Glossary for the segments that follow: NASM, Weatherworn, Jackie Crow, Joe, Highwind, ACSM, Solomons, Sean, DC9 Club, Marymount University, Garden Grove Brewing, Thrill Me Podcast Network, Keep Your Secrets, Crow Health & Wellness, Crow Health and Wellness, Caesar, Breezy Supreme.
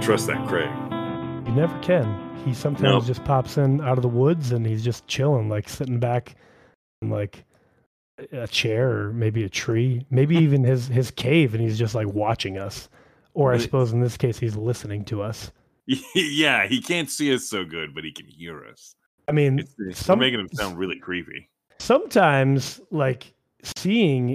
Trust that Craig. You never can. He sometimes just pops in out of the woods and he's just chilling, like sitting back in like a chair or maybe a tree, maybe even his cave, and he's just like watching us. Or I suppose in this case, he's listening to us. Yeah, he can't see us so good, but he can hear us. I mean, it's making him sound really creepy. Sometimes like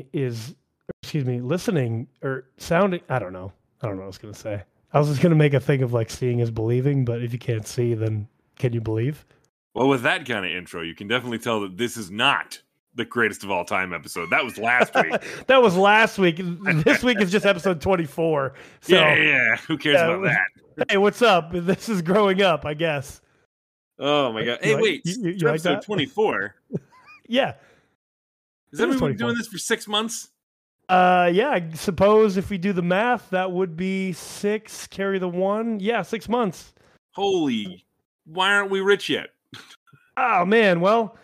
listening or sounding, I don't know what I was going to say. I was just going to make a thing of like seeing is believing, but if you can't see, then can you believe? Well, with that kind of intro, you can definitely tell that this is not the greatest of all time episode. That was last week. That was last week. This week is just episode 24. So, yeah. Who cares about that? Hey, what's up? This is growing up, I guess. Oh, my God. Hey, wait. You episode like 24? Yeah. Has everyone been doing this for 6 months? Yeah, I suppose if we do the math, that would be 6, carry the 1. Yeah, 6 months. Holy, why aren't we rich yet? Oh, man, well,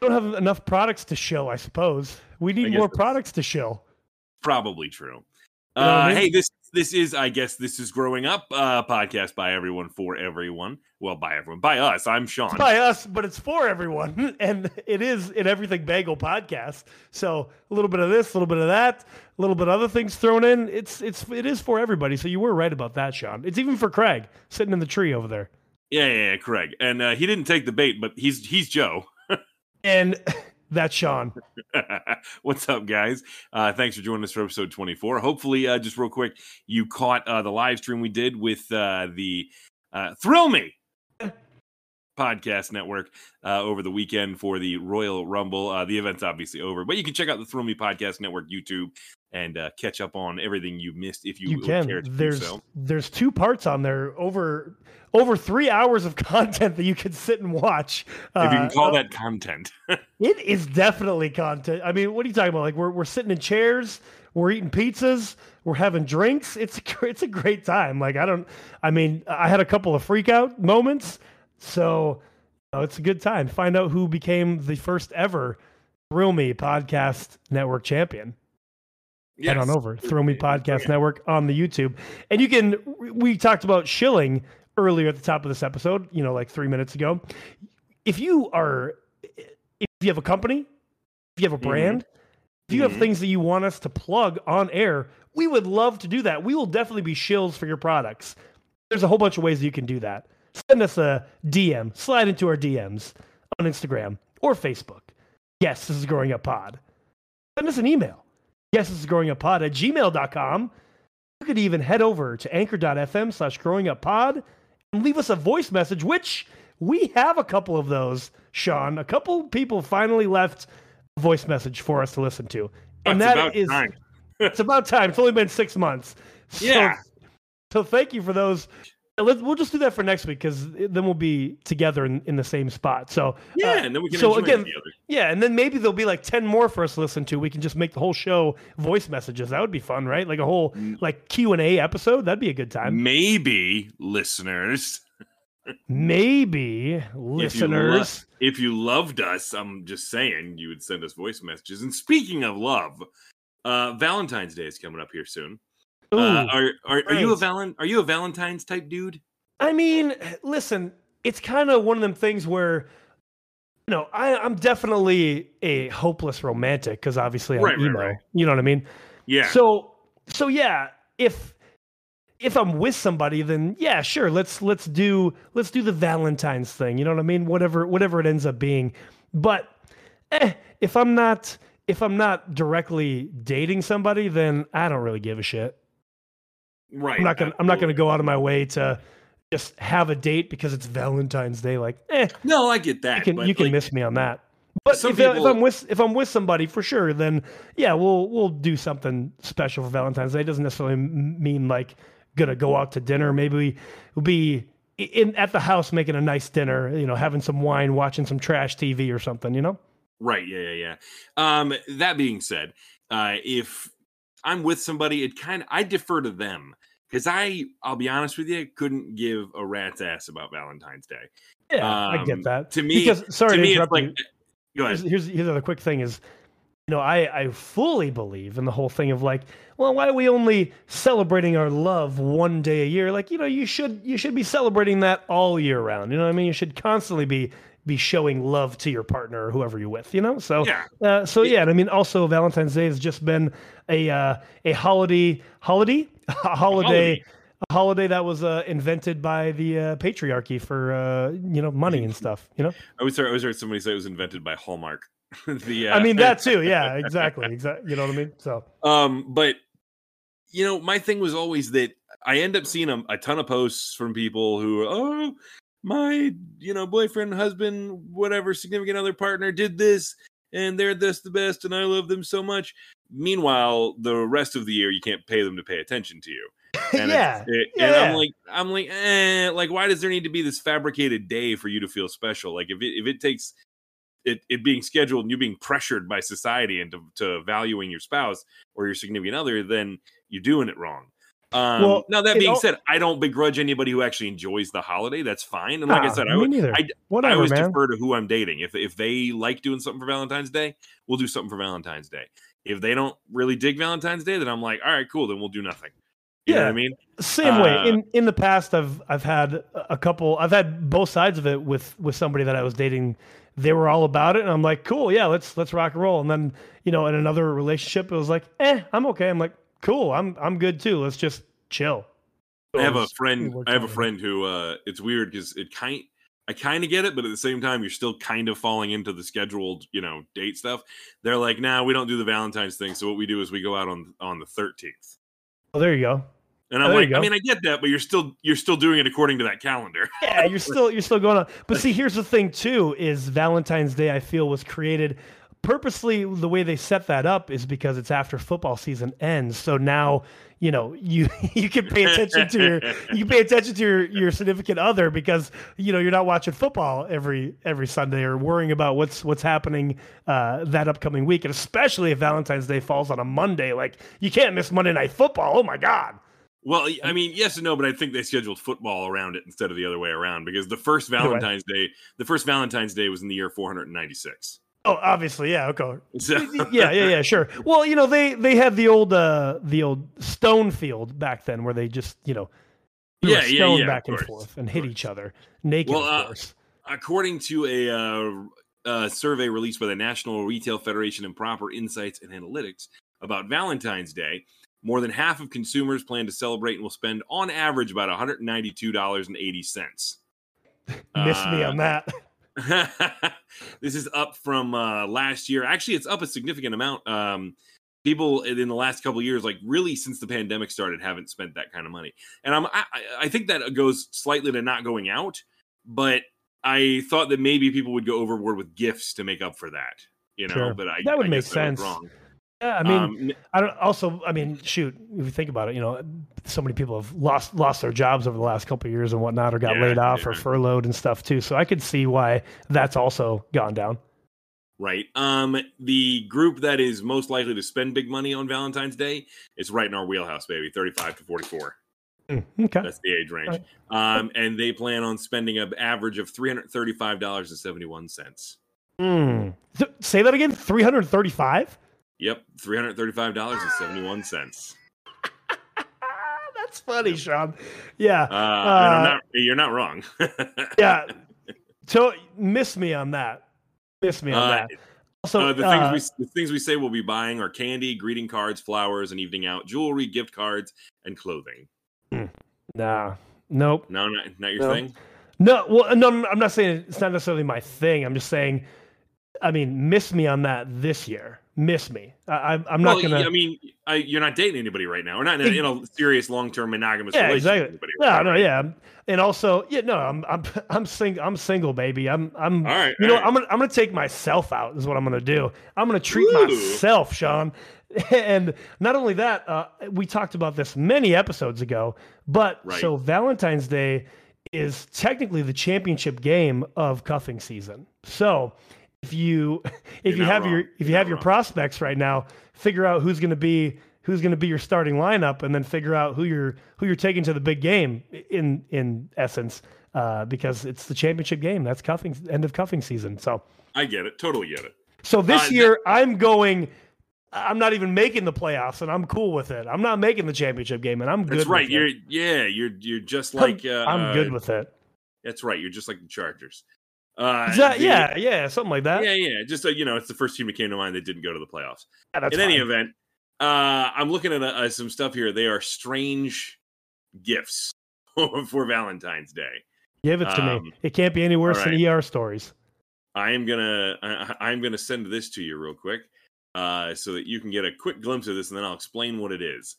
we don't have enough products to show, I suppose. We need more products to show. Probably true. Hey, this is, I guess, this is Growing Up, podcast by everyone, for everyone. Well, by everyone, by us. I'm Sean. It's by us, but it's for everyone. And it is an Everything Bagel podcast. So a little bit of this, a little bit of that, a little bit of other things thrown in. It is for everybody. So you were right about that, Sean. It's even for Craig sitting in the tree over there. Yeah, Craig. And he didn't take the bait, but he's Joe. And... that's Sean. What's up, guys? Thanks for joining us for episode 24. Hopefully, just real quick, you caught the live stream we did with the Thrill Me Podcast Network over the weekend for the Royal Rumble. The event's obviously over, but you can check out the Thrill Me Podcast Network YouTube and catch up on everything you missed if you can. Care to do so. There's 2 parts on there, over 3 hours of content that you can sit and watch. If you can call that content. It is definitely content. I mean, what are you talking about? Like we're sitting in chairs, we're eating pizzas, we're having drinks. It's a great time. Like I had a couple of freak out moments. So it's a good time. Find out who became the first ever Thrill Me Podcast Network champion. Yes. Head on over Thrill Me Podcast Network on the YouTube. And you can, we talked about shilling earlier at the top of this episode, like 3 minutes ago. If you have a company, if you have a brand, if you have things that you want us to plug on air, we would love to do that. We will definitely be shills for your products. There's a whole bunch of ways that you can do that. Send us a DM, slide into our DMs on Instagram or Facebook. Yes, this is Growing Up Pod. Send us an email. Yes, this is growinguppod@gmail.com. You could even head over to anchor.fm/growinguppod and leave us a voice message, which we have a couple of those, Sean. A couple people finally left a voice message for us to listen to. And it's about time. It's about time. It's only been 6 months. Yeah. So thank you for those. We'll just do that for next week because then we'll be together in the same spot. So yeah, and then we can enjoy again, together. Yeah, and then maybe there'll be like 10 more for us to listen to. We can just make the whole show voice messages. That would be fun, right? Like a whole like Q&A episode. That'd be a good time. Maybe listeners. If you loved us, I'm just saying, you would send us voice messages. And speaking of love, Valentine's Day is coming up here soon. Ooh, are you a Valentine's type dude? I mean, listen, it's kind of one of them things where, I'm definitely a hopeless romantic because obviously I'm emo. Right. You know what I mean? Yeah. So yeah, if I'm with somebody, then yeah, sure, let's do the Valentine's thing. You know what I mean? Whatever it ends up being. But if I'm not directly dating somebody, then I don't really give a shit. Right. I'm not gonna go out of my way to just have a date because it's Valentine's Day. Like, no, I get that. You can miss me on that. But if I'm with somebody for sure, then yeah, we'll do something special for Valentine's Day. It doesn't necessarily mean like gonna go out to dinner. Maybe we'll be at the house making a nice dinner, you know, having some wine, watching some trash TV or something, you know? Right. Yeah. That being said, if I'm with somebody, I defer to them. Because I'll be honest with you, couldn't give a rat's ass about Valentine's Day. Yeah, I get that. To me, go ahead. Here's another quick thing is, you know, I fully believe in the whole thing of like, well, why are we only celebrating our love one day a year? Like, you know, you should be celebrating that all year round. You know what I mean? You should constantly be showing love to your partner or whoever you're with, you know? So, yeah. And I mean, also Valentine's Day has just been a holiday that was invented by the patriarchy for you know, money and stuff, you know? I was heard somebody say it was invented by Hallmark. I mean that too. Yeah, exactly. You know what I mean? So, but you know, my thing was always that I end up seeing a ton of posts from people who, my, you know, boyfriend, husband, whatever, significant other, partner did this, and they're this the best, and I love them so much. Meanwhile, the rest of the year, you can't pay them to pay attention to you. And I'm like, why does there need to be this fabricated day for you to feel special? Like, if it takes it being scheduled and you being pressured by society into valuing your spouse or your significant other, then you're doing it wrong. Well, now that being said, I don't begrudge anybody who actually enjoys the holiday. That's fine. And like I said, I always defer to who I'm dating. If they like doing something for Valentine's Day, we'll do something for Valentine's Day. If they don't really dig Valentine's Day, then I'm like, all right, cool. Then we'll do nothing. You know what I mean? Same way. In the past, I've had both sides of it with somebody that I was dating. They were all about it, and I'm like, cool. Yeah, let's rock and roll. And then, you know, in another relationship, it was like, I'm okay. I'm like, cool. I'm good too. Let's just chill. I have a friend who it's weird because I kind of get it, but at the same time, you're still kind of falling into the scheduled, you know, date stuff. They're like, nah, we don't do the Valentine's thing. So what we do is we go out on the 13th. Oh, there you go. And I'm like, I mean, I get that, but you're still doing it according to that calendar. Yeah, you're still going on. But see, here's the thing too: is Valentine's Day, I feel, was created purposely. The way they set that up is because it's after football season ends. So now, you know, you can pay attention to your significant other because, you know, you're not watching football every Sunday or worrying about what's happening that upcoming week. And especially if Valentine's Day falls on a Monday, like you can't miss Monday Night Football. Oh my God. Well, I mean, yes and no, but I think they scheduled football around it instead of the other way around because the first Valentine's Day was in the year 496. Oh, obviously, yeah, okay. So. Yeah, sure. Well, you know, they had the old stone field back then where they just, you know, threw a stone back and forth and hit each other naked, of course. According to a survey released by the National Retail Federation and Proper Insights and Analytics about Valentine's Day, more than half of consumers plan to celebrate and will spend, on average, about $192.80. Missed me on that. This is up from last year. Actually, it's up a significant amount. People in the last couple of years, like really since the pandemic started, haven't spent that kind of money. And I think that goes slightly to not going out, but I thought that maybe people would go overboard with gifts to make up for that, you know, sure. But I make sense. Wrong. Yeah, I mean, shoot, if you think about it, you know, so many people have lost their jobs over the last couple of years and whatnot, or got laid off or furloughed and stuff too. So I could see why that's also gone down. Right. The group that is most likely to spend big money on Valentine's Day is right in our wheelhouse, baby, 35 to 44. Okay. That's the age range. Right. And they plan on spending an average of $335.71. Say that again, 335? Yep, $335.71. That's funny, yep. Sean. Yeah, you're not wrong. Yeah, so miss me on that. Also, the things we say we'll be buying are candy, greeting cards, flowers, an evening out, jewelry, gift cards, and clothing. Nah, nope. No, not your thing. No, well, no, I'm not saying it's not necessarily my thing. I'm just saying, I mean, miss me on that this year. miss me. I'm not gonna. I mean, you're not dating anybody right now. We're not in a serious long-term monogamous relationship. Exactly. And also, I'm single. I'm single, baby. I'm. All right. I'm gonna take myself out. Is what I'm gonna do. I'm gonna treat myself, Sean. And not only that, we talked about this many episodes ago, but so Valentine's Day is technically the championship game of cuffing season. So if you have your prospects right now, figure out who's going to be your starting lineup, and then figure out who you're taking to the big game in essence, because it's the championship game. That's cuffing, end of cuffing season. So I get it. Totally get it. So this year I'm not even making the playoffs, and I'm cool with it. I'm not making the championship game, and I'm good. That's right. You're just like I'm good with it. That's right. You're just like the Chargers. Something like that. Yeah. Just so you know, it's the first team that came to mind that didn't go to the playoffs. Any event, I'm looking at some stuff here. They are strange gifts for Valentine's Day. Give it to me. It can't be any worse than ER stories. I'm gonna send this to you real quick. So that you can get a quick glimpse of this, and then I'll explain what it is.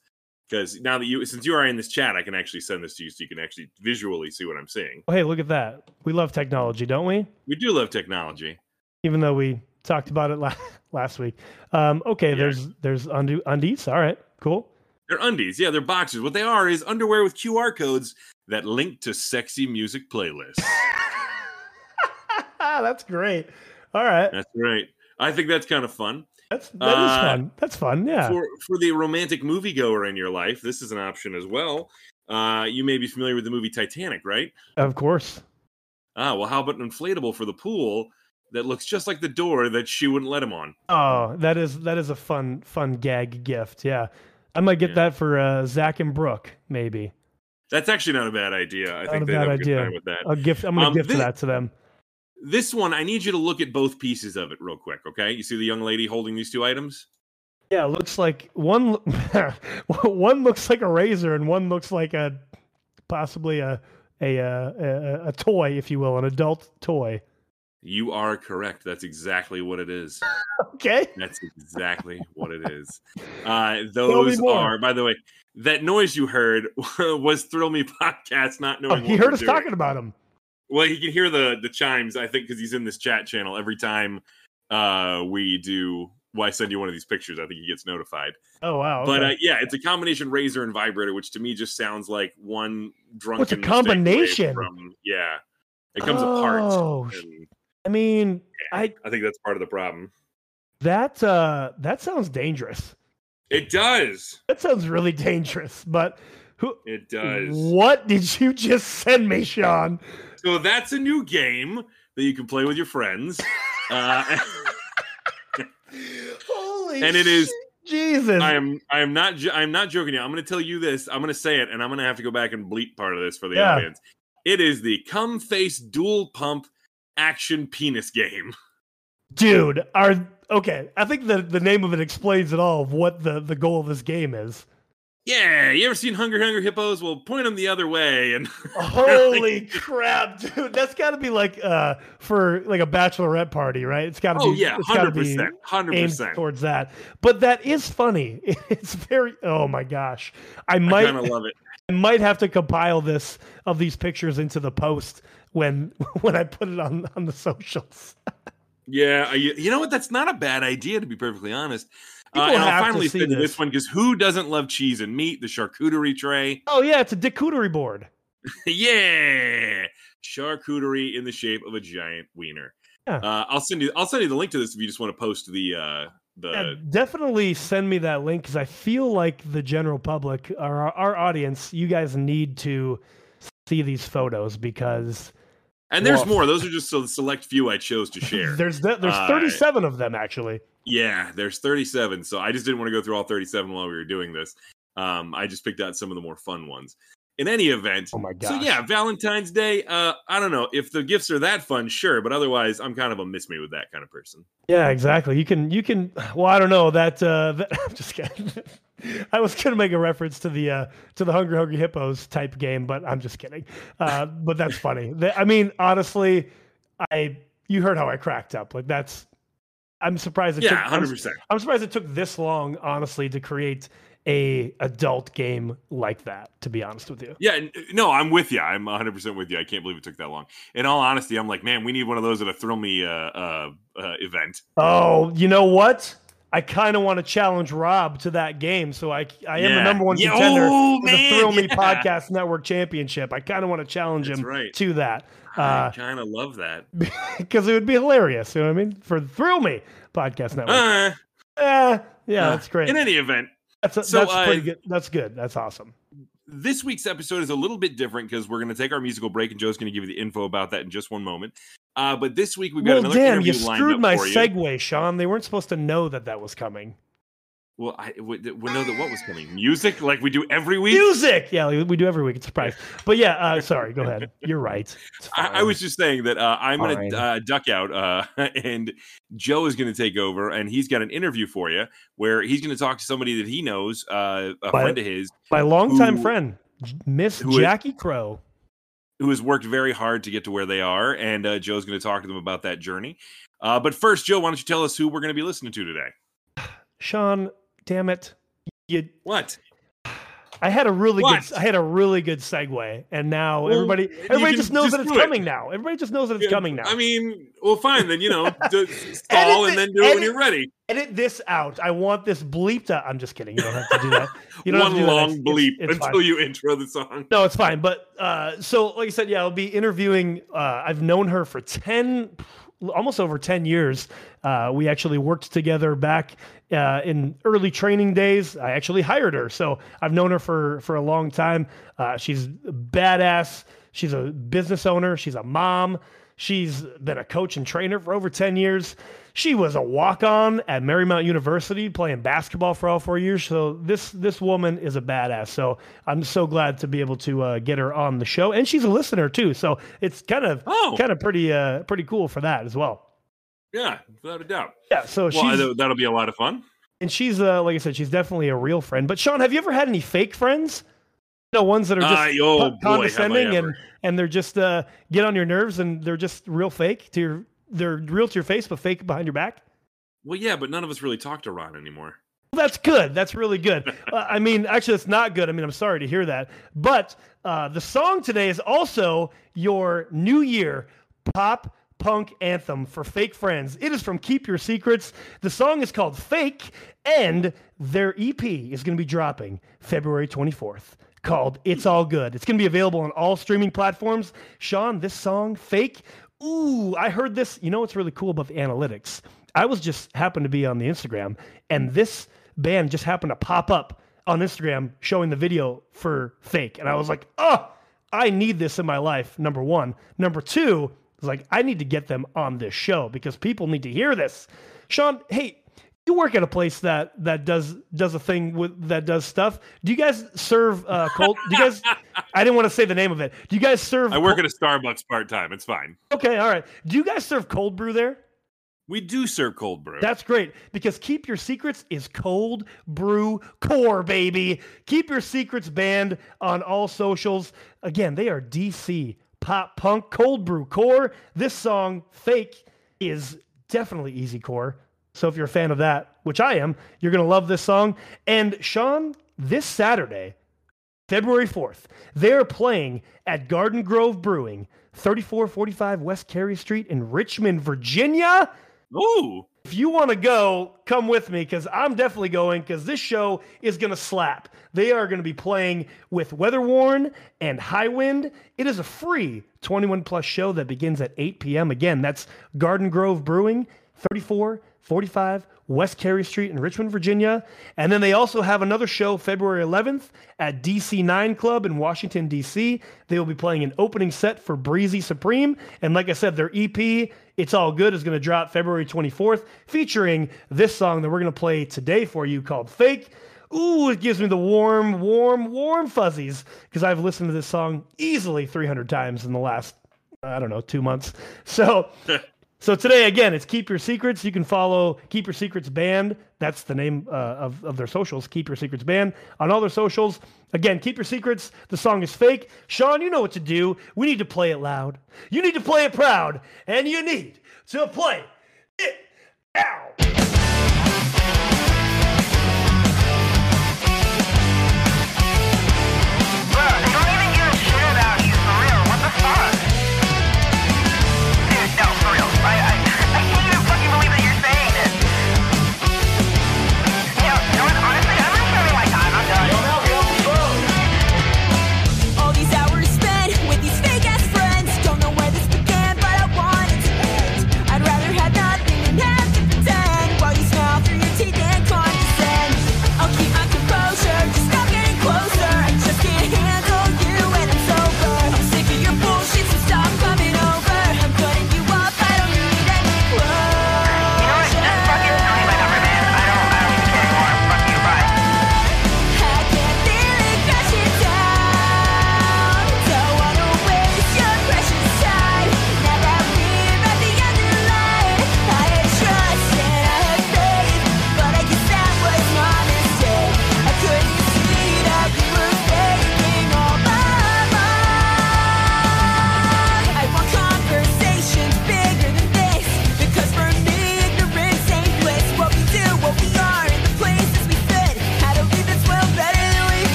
Because now that since you are in this chat, I can actually send this to you so you can actually visually see what I'm seeing. Oh, hey, look at that. We love technology, don't we? We do love technology. Even though we talked about it last week. There's undies. All right, cool. They're undies. Yeah, they're boxers. What they are is underwear with QR codes that link to sexy music playlists. That's great. All right. That's great. I think that's kind of fun. That is fun. That's fun, yeah. For the romantic moviegoer in your life, this is an option as well. You may be familiar with the movie Titanic, right? Of course. Ah, well, how about an inflatable for the pool that looks just like the door that she wouldn't let him on? Oh, that is a fun gag gift, yeah. I might get that for Zach and Brooke, maybe. That's actually not a bad idea. I think they'd have a good time with that. I'm going to gift that to them. This one, I need you to look at both pieces of it real quick, okay? You see the young lady holding these two items? Yeah, it looks like one looks like a razor, and one looks like possibly a toy, if you will, an adult toy. You are correct. That's exactly what it is. Okay. That's exactly what it is. Those are, by the way, that noise you heard was Thrill Me Podcast not knowing. He heard us talking about him. Well, he can hear the chimes, I think, because he's in this chat channel. Every time we do, I send you one of these pictures, I think he gets notified. Oh, wow. Okay. But, it's a combination razor and vibrator, which to me just sounds like one drunken... What's a combination? It comes apart. Oh, I mean... Yeah, I think that's part of the problem. That sounds dangerous. It does. That sounds really dangerous, but... It does. What did you just send me, Sean? So that's a new game that you can play with your friends. Holy! And it is Jesus. I am not joking. I'm going to tell you this. I'm going to say it, and I'm going to have to go back and bleep part of this for the audience. It is the cum face dual pump action penis game. Dude, I think the name of it explains it all of what the goal of this game is. Yeah, you ever seen Hungry Hungry Hippos? Well, point them the other way. And holy crap, dude. That's got to be like for like a bachelorette party, right? It's got to be 100%. 100% towards that. But that is funny. It's very oh my gosh. I kind of love it. I might have to compile these pictures into the post when I put it on the socials. Yeah, you know what? That's not a bad idea, to be perfectly honest. And I'll finally send you this one, because who doesn't love cheese and meat? The charcuterie tray. Oh, yeah, it's a charcuterie board. Yeah. Charcuterie in the shape of a giant wiener. Yeah. I'll send you the link to this if you just want to post the... Yeah, definitely send me that link, because I feel like the general public, our audience, you guys need to see these photos, because... And there's more. Those are just a select few I chose to share. There's 37 of them, actually. Yeah, there's 37. So I just didn't want to go through all 37 while we were doing this. I just picked out some of the more fun ones. In any event. Oh, my gosh. So, yeah, Valentine's Day. I don't know. If the gifts are that fun, sure. But otherwise, I'm kind of a miss me with that kind of person. Yeah, exactly. You can. Well, I don't know. I'm just kidding. I was going to make a reference to the Hungry Hungry Hippos type game, but I'm just kidding. But that's funny. I mean, honestly, you heard how I cracked up. Like, that's I'm surprised. Yeah, 100%. I'm surprised it took this long, honestly, to create a adult game like that, to be honest with you. Yeah, no, I'm with you. I'm 100% with you. I can't believe it took that long. In all honesty, I'm like, man, we need one of those at a Thrill Me event. Oh, you know what? I kind of want to challenge Rob to that game, so I am the number one contender for the Thrill Me Podcast Network Championship. I kind of want to challenge him to that. I kind of love that. Because it would be hilarious, you know what I mean? For the Thrill Me Podcast Network. That's great. In any event. That's pretty good. That's good. That's awesome. This week's episode is a little bit different because we're going to take our musical break, and Joe's going to give you the info about that in just one moment. But this week we've got another interview lined up for you. Well, damn, you screwed my segue, Sean. They weren't supposed to know that was coming. Well, we know that what was coming. Music, like we do every week? Music! Yeah, we do every week. It's a surprise. But yeah, sorry, go ahead. You're right. I was just saying that I'm going to duck out, and Joe is going to take over, and he's got an interview for you where he's going to talk to somebody that he knows, friend of his. My longtime friend, Miss Jackie Crow. Who has worked very hard to get to where they are, and Joe's going to talk to them about that journey. But first, Joe, why don't you tell us who we're going to be listening to today? Sean, damn it. What? I had a really good segue, and now everybody just knows that it's coming now. Everybody just knows that it's coming now. I mean, well, fine, then, stall and then do it when you're ready. Edit this out. I want this bleeped out. I'm just kidding. You don't have to do that. You don't have to do long that. Bleep it's until fine. You intro the song. No, it's fine. But so, like I said, I'll be interviewing. I've known her for almost over 10 years. We actually worked together back in early training days. I actually hired her. So I've known her for a long time. She's badass. She's a business owner. She's a mom. She's been a coach and trainer for over 10 years. She was a walk-on at Marymount University playing basketball for all 4 years. So this woman is a badass. So I'm so glad to be able to get her on the show. And she's a listener too. So it's kind of pretty cool for that as well. Yeah, without a doubt. Yeah, so that'll be a lot of fun. And she's, like I said, she's definitely a real friend. But Sean, have you ever had any fake friends? Ones that are just condescending and they're just get on your nerves and they're just real fake they're real to your face but fake behind your back. Well, yeah, but none of us really talk to Ron anymore. Well, that's good. That's really good. I mean, actually, it's not good. I mean, I'm sorry to hear that. But the song today is also your New Year pop punk anthem for fake friends. It is from Keep Your Secrets. The song is called Fake, and their EP is going to be dropping February 24th. Called It's All Good. It's going to be available on all streaming platforms. Sean, this song, Fake. Ooh, I heard this. You know what's really cool about the analytics? I was just happened to be on the Instagram, and this band just happened to pop up on Instagram showing the video for Fake. And I was like, oh, I need this in my life, number one. Number two, I was like, I need to get them on this show because people need to hear this. Sean, hey, you work at a place that does a thing with that does stuff. Do you guys serve cold? Do you guys? I didn't want to say the name of it. Do you guys serve? I work at a Starbucks part time. It's fine. Okay, all right. Do you guys serve cold brew there? We do serve cold brew. That's great because Keep Your Secrets is cold brew core, baby. Keep Your Secrets band on all socials. Again, they are DC pop punk cold brew core. This song Fake is definitely easy core. So if you're a fan of that, which I am, you're going to love this song. And Sean, this Saturday, February 4th, they're playing at Garden Grove Brewing, 3445 West Carey Street in Richmond, Virginia. Ooh. If you want to go, come with me because I'm definitely going because this show is going to slap. They are going to be playing with Weatherworn and Highwind. It is a free 21-plus show that begins at 8 p.m. Again, that's Garden Grove Brewing, 3445 West Carey Street in Richmond, Virginia. And then they also have another show February 11th at DC9 Club in Washington, D.C. They will be playing an opening set for Breezy Supreme. And like I said, their EP, It's All Good, is going to drop February 24th, featuring this song that we're going to play today for you called Fake. Ooh, it gives me the warm, warm, warm fuzzies because I've listened to this song easily 300 times in the last, 2 months. So... So today, again, it's Keep Your Secrets. You can follow Keep Your Secrets Band. That's the name of their socials, Keep Your Secrets Band. On all their socials, again, Keep Your Secrets. The song is Fake. Sean, you know what to do. We need to play it loud. You need to play it proud. And you need to play it Ow!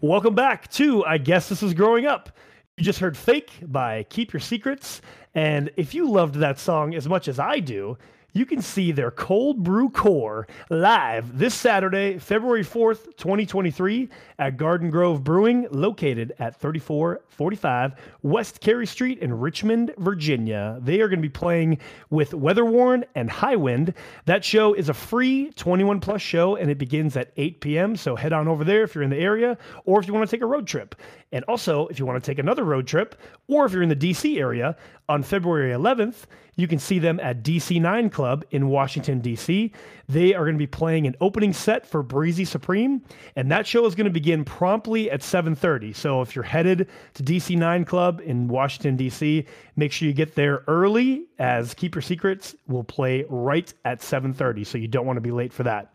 Welcome back to I Guess This Is Growing Up. You just heard Fake by Keep Your Secrets. And if you loved that song as much as I do, you can see their Cold Brew Core live this Saturday, February 4th, 2023 at Garden Grove Brewing, located at 3445 West Carey Street in Richmond, Virginia. They are going to be playing with Weatherworn and Highwind. That show is a free 21-plus show, and it begins at 8 p.m., so head on over there if you're in the area or if you want to take a road trip. And also, if you want to take another road trip or if you're in the D.C. area, On February 11th, you can see them at DC9 Club in Washington, D.C. They are going to be playing an opening set for Breezy Supreme, and that show is going to begin promptly at 7:30. So if you're headed to DC9 Club in Washington, D.C., make sure you get there early, as Keep Your Secrets will play right at 7:30, so you don't want to be late for that.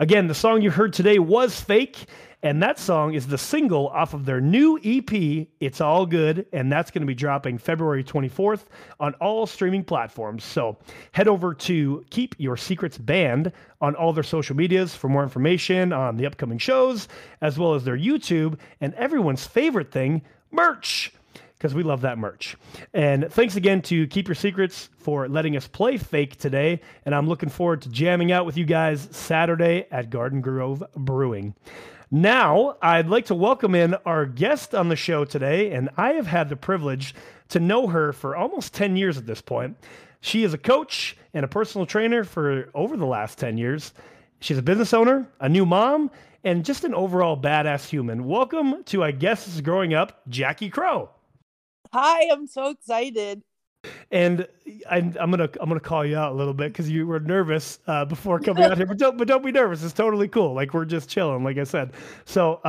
Again, the song you heard today was Fake, and that song is the single off of their new EP, It's All Good, and that's going to be dropping February 24th on all streaming platforms. So head over to Keep Your Secrets Band on all their social medias for more information on the upcoming shows, as well as their YouTube and everyone's favorite thing, merch, because we love that merch. And thanks again to Keep Your Secrets for letting us play Fake today, and I'm looking forward to jamming out with you guys Saturday at Garden Grove Brewing. Now, I'd like to welcome in our guest on the show today, and I have had the privilege to know her for almost 10 years at this point. She is a coach and a personal trainer for over the last 10 years. She's a business owner, a new mom, and just an overall badass human. Welcome to I Guess This Is Growing Up, Jackie Crow. Hi, I'm so excited. And I'm gonna call you out a little bit because you were nervous before coming out here, but don't be nervous. It's totally cool. Like, we're just chilling, like I said. So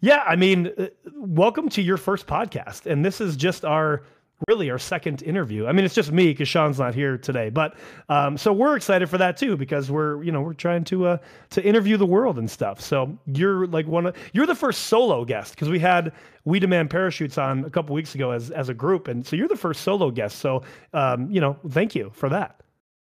yeah, I mean, welcome to your first podcast, and this is just our second interview. I mean, it's just me because Sean's not here today, but so we're excited for that too, because we're trying to interview the world and stuff. So you're like you're the first solo guest, because we had We Demand Parachutes on a couple weeks ago as a group, and so you're the first solo guest. So thank you for that.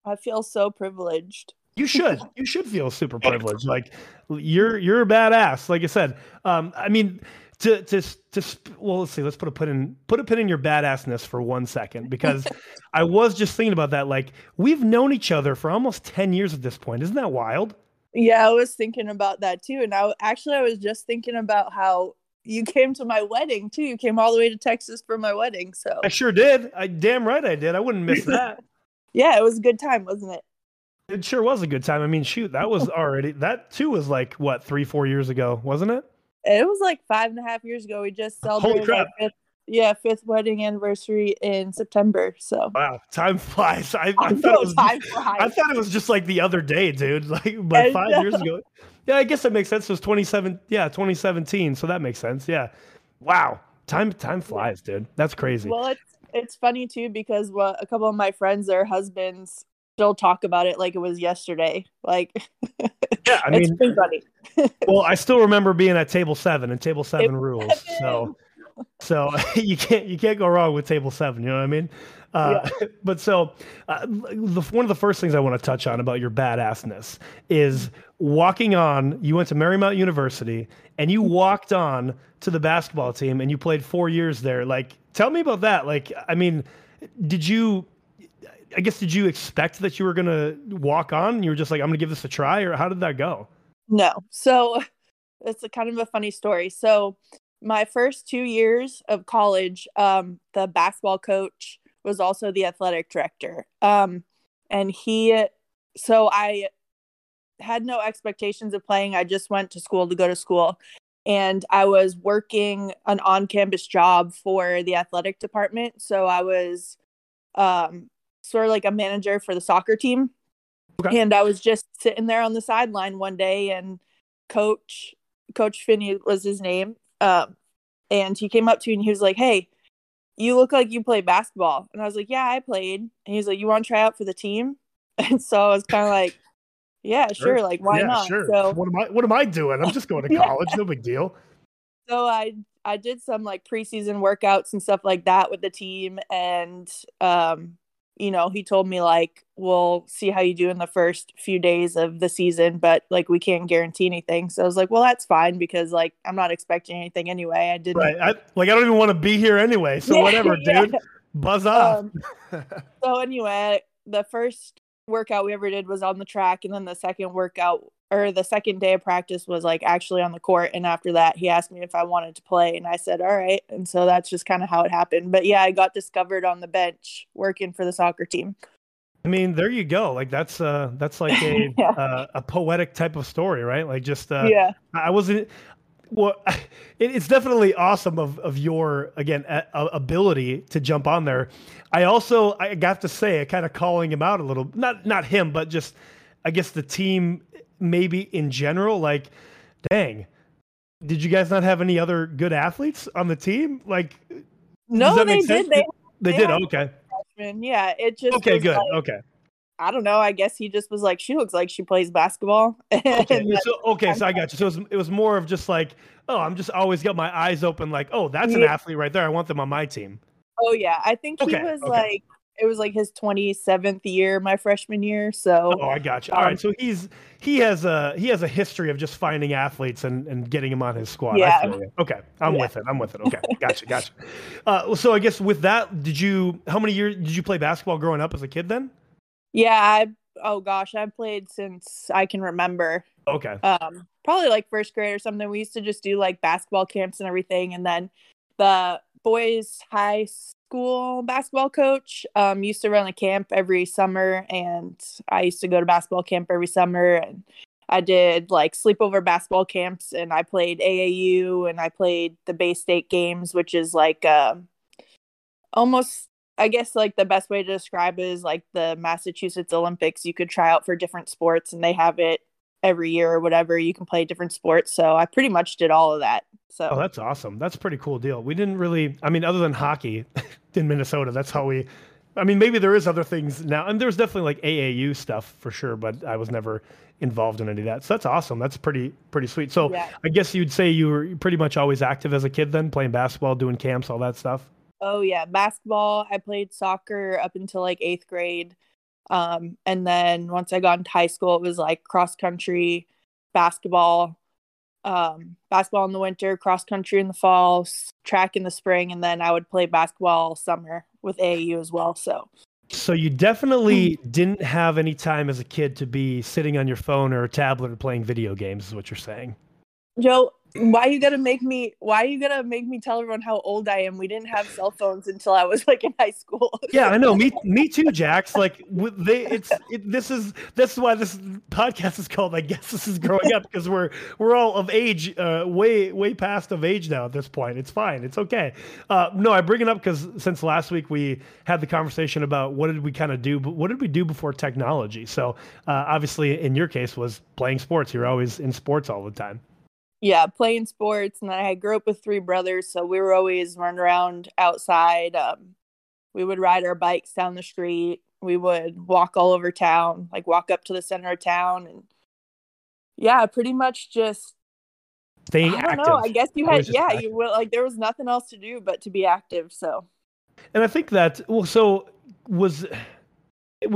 I feel so privileged. You should feel super privileged. Like, you're a badass. Like I said, I mean. Let's see. Let's put a pin in your badassness for 1 second, because I was just thinking about that. Like, we've known each other for almost 10 years at this point. Isn't that wild? Yeah, I was thinking about that too. And I was just thinking about how you came to my wedding too. You came all the way to Texas for my wedding. So I sure did. Damn right I did. I wouldn't miss that. Yeah, it was a good time, wasn't it? It sure was a good time. I mean, shoot, that too was like what, 3-4 years ago, wasn't it? It was like 5.5 years ago. We just celebrated our fifth wedding anniversary in September. So wow, time flies. I thought it was just like the other day, dude. Like, but 5 years ago. Yeah, I guess that makes sense. It was 2017. So that makes sense. Yeah. Wow. Time flies, dude. That's crazy. Well, it's funny too, because a couple of my friends, their husbands still talk about it like it was yesterday. Like, yeah, I mean, it's pretty funny. Well, I still remember being at Table 7, and Table 7 rules. So you can't go wrong with Table 7. You know what I mean? Yeah. But so one of the first things I want to touch on about your badassness is walking on. You went to Marymount University and you walked on to the basketball team, and you played 4 years there. Like, tell me about that. Like, I mean, did you expect that you were going to walk on? You were just like, I'm going to give this a try? Or how did that go? No. So it's kind of a funny story. So my first 2 years of college, the basketball coach was also the athletic director. So I had no expectations of playing. I just went to go to school. And I was working an on-campus job for the athletic department. So I was, sort of like a manager for the soccer team. Okay. And I was just sitting there on the sideline one day, and Coach Finney was his name. And he came up to me and he was like, "Hey, you look like you play basketball." And I was like, "Yeah, I played." And he's like, "You want to try out for the team?" And so I was kind of like, "Yeah, sure. Like, why not?" Sure. So what am I doing? I'm just going to college. No big deal. So I did some like preseason workouts and stuff like that with the team. And, he told me, like, we'll see how you do in the first few days of the season, but like, we can't guarantee anything. So I was like, well, that's fine, because like, I'm not expecting anything anyway. I didn't. Right. I don't even want to be here anyway. So whatever, dude. Yeah. Buzz off. So anyway, the first workout we ever did was on the track. And then the second workout, or the second day of practice, was like actually on the court. And after that, he asked me if I wanted to play, and I said, all right. And so that's just kind of how it happened. But yeah, I got discovered on the bench working for the soccer team. I mean, there you go. Like, that's like a poetic type of story, right? Like, just, yeah. I wasn't, Well, it's definitely awesome of your, again, ability to jump on there. I have to say, kind of calling him out a little, not him, but just, I guess the team maybe in general, like, dang, did you guys not have any other good athletes on the team? Like, no, they did. They did. Okay. Freshman. Yeah. It just, okay, good. Like, okay. I don't know. I guess he just was like, she looks like she plays basketball. So I got you. So it was more of just like, oh, I'm just always got my eyes open. Like, oh, that's an athlete right there. I want them on my team. Oh yeah. I think he was like, it was like his 27th year, my freshman year. So, oh, I got you. All right. So he has a history of just finding athletes and getting them on his squad. Yeah. I feel you. Okay. I'm with it. Okay. Gotcha. So I guess with that, how many years did you play basketball growing up as a kid then? Yeah, I played since I can remember. Okay. Probably like first grade or something. We used to just do like basketball camps and everything. And then the boys' high school basketball coach used to run a camp every summer. And I used to go to basketball camp every summer. And I did like sleepover basketball camps. And I played AAU and I played the Bay State games, which is like almost, I guess like the best way to describe it is like the Massachusetts Olympics. You could try out for different sports and they have it every year or whatever. You can play different sports. So I pretty much did all of that. So oh, that's awesome. That's a pretty cool deal. We didn't really, I mean, other than hockey in Minnesota, that's how we, I mean, maybe there is other things now and there's definitely like AAU stuff for sure, but I was never involved in any of that. So that's awesome. That's pretty sweet. So yeah. I guess you'd say you were pretty much always active as a kid then, playing basketball, doing camps, all that stuff. Oh yeah, basketball. I played soccer up until like 8th grade. And then once I got into high school, it was like cross country, basketball in the winter, cross country in the fall, track in the spring, and then I would play basketball all summer with AAU as well. So you definitely didn't have any time as a kid to be sitting on your phone or a tablet or playing video games is what you're saying. Joe, why are you gonna make me tell everyone how old I am? We didn't have cell phones until I was like in high school. Yeah, I know. Me too, Jax. Like this is why this podcast is called I Guess This Is Growing Up, because we're all of age, way past of age now at this point. It's fine. It's okay. No, I bring it up because since last week we had the conversation about what did we do before technology? So obviously in your case was playing sports. You're always in sports all the time. Yeah, playing sports, and I grew up with three brothers, so we were always running around outside. We would ride our bikes down the street. We would walk all over town, like walk up to the center of town, and yeah, pretty much just staying active. I don't know. I guess you had, yeah, you were like there was nothing else to do but to be active. So, and I think that would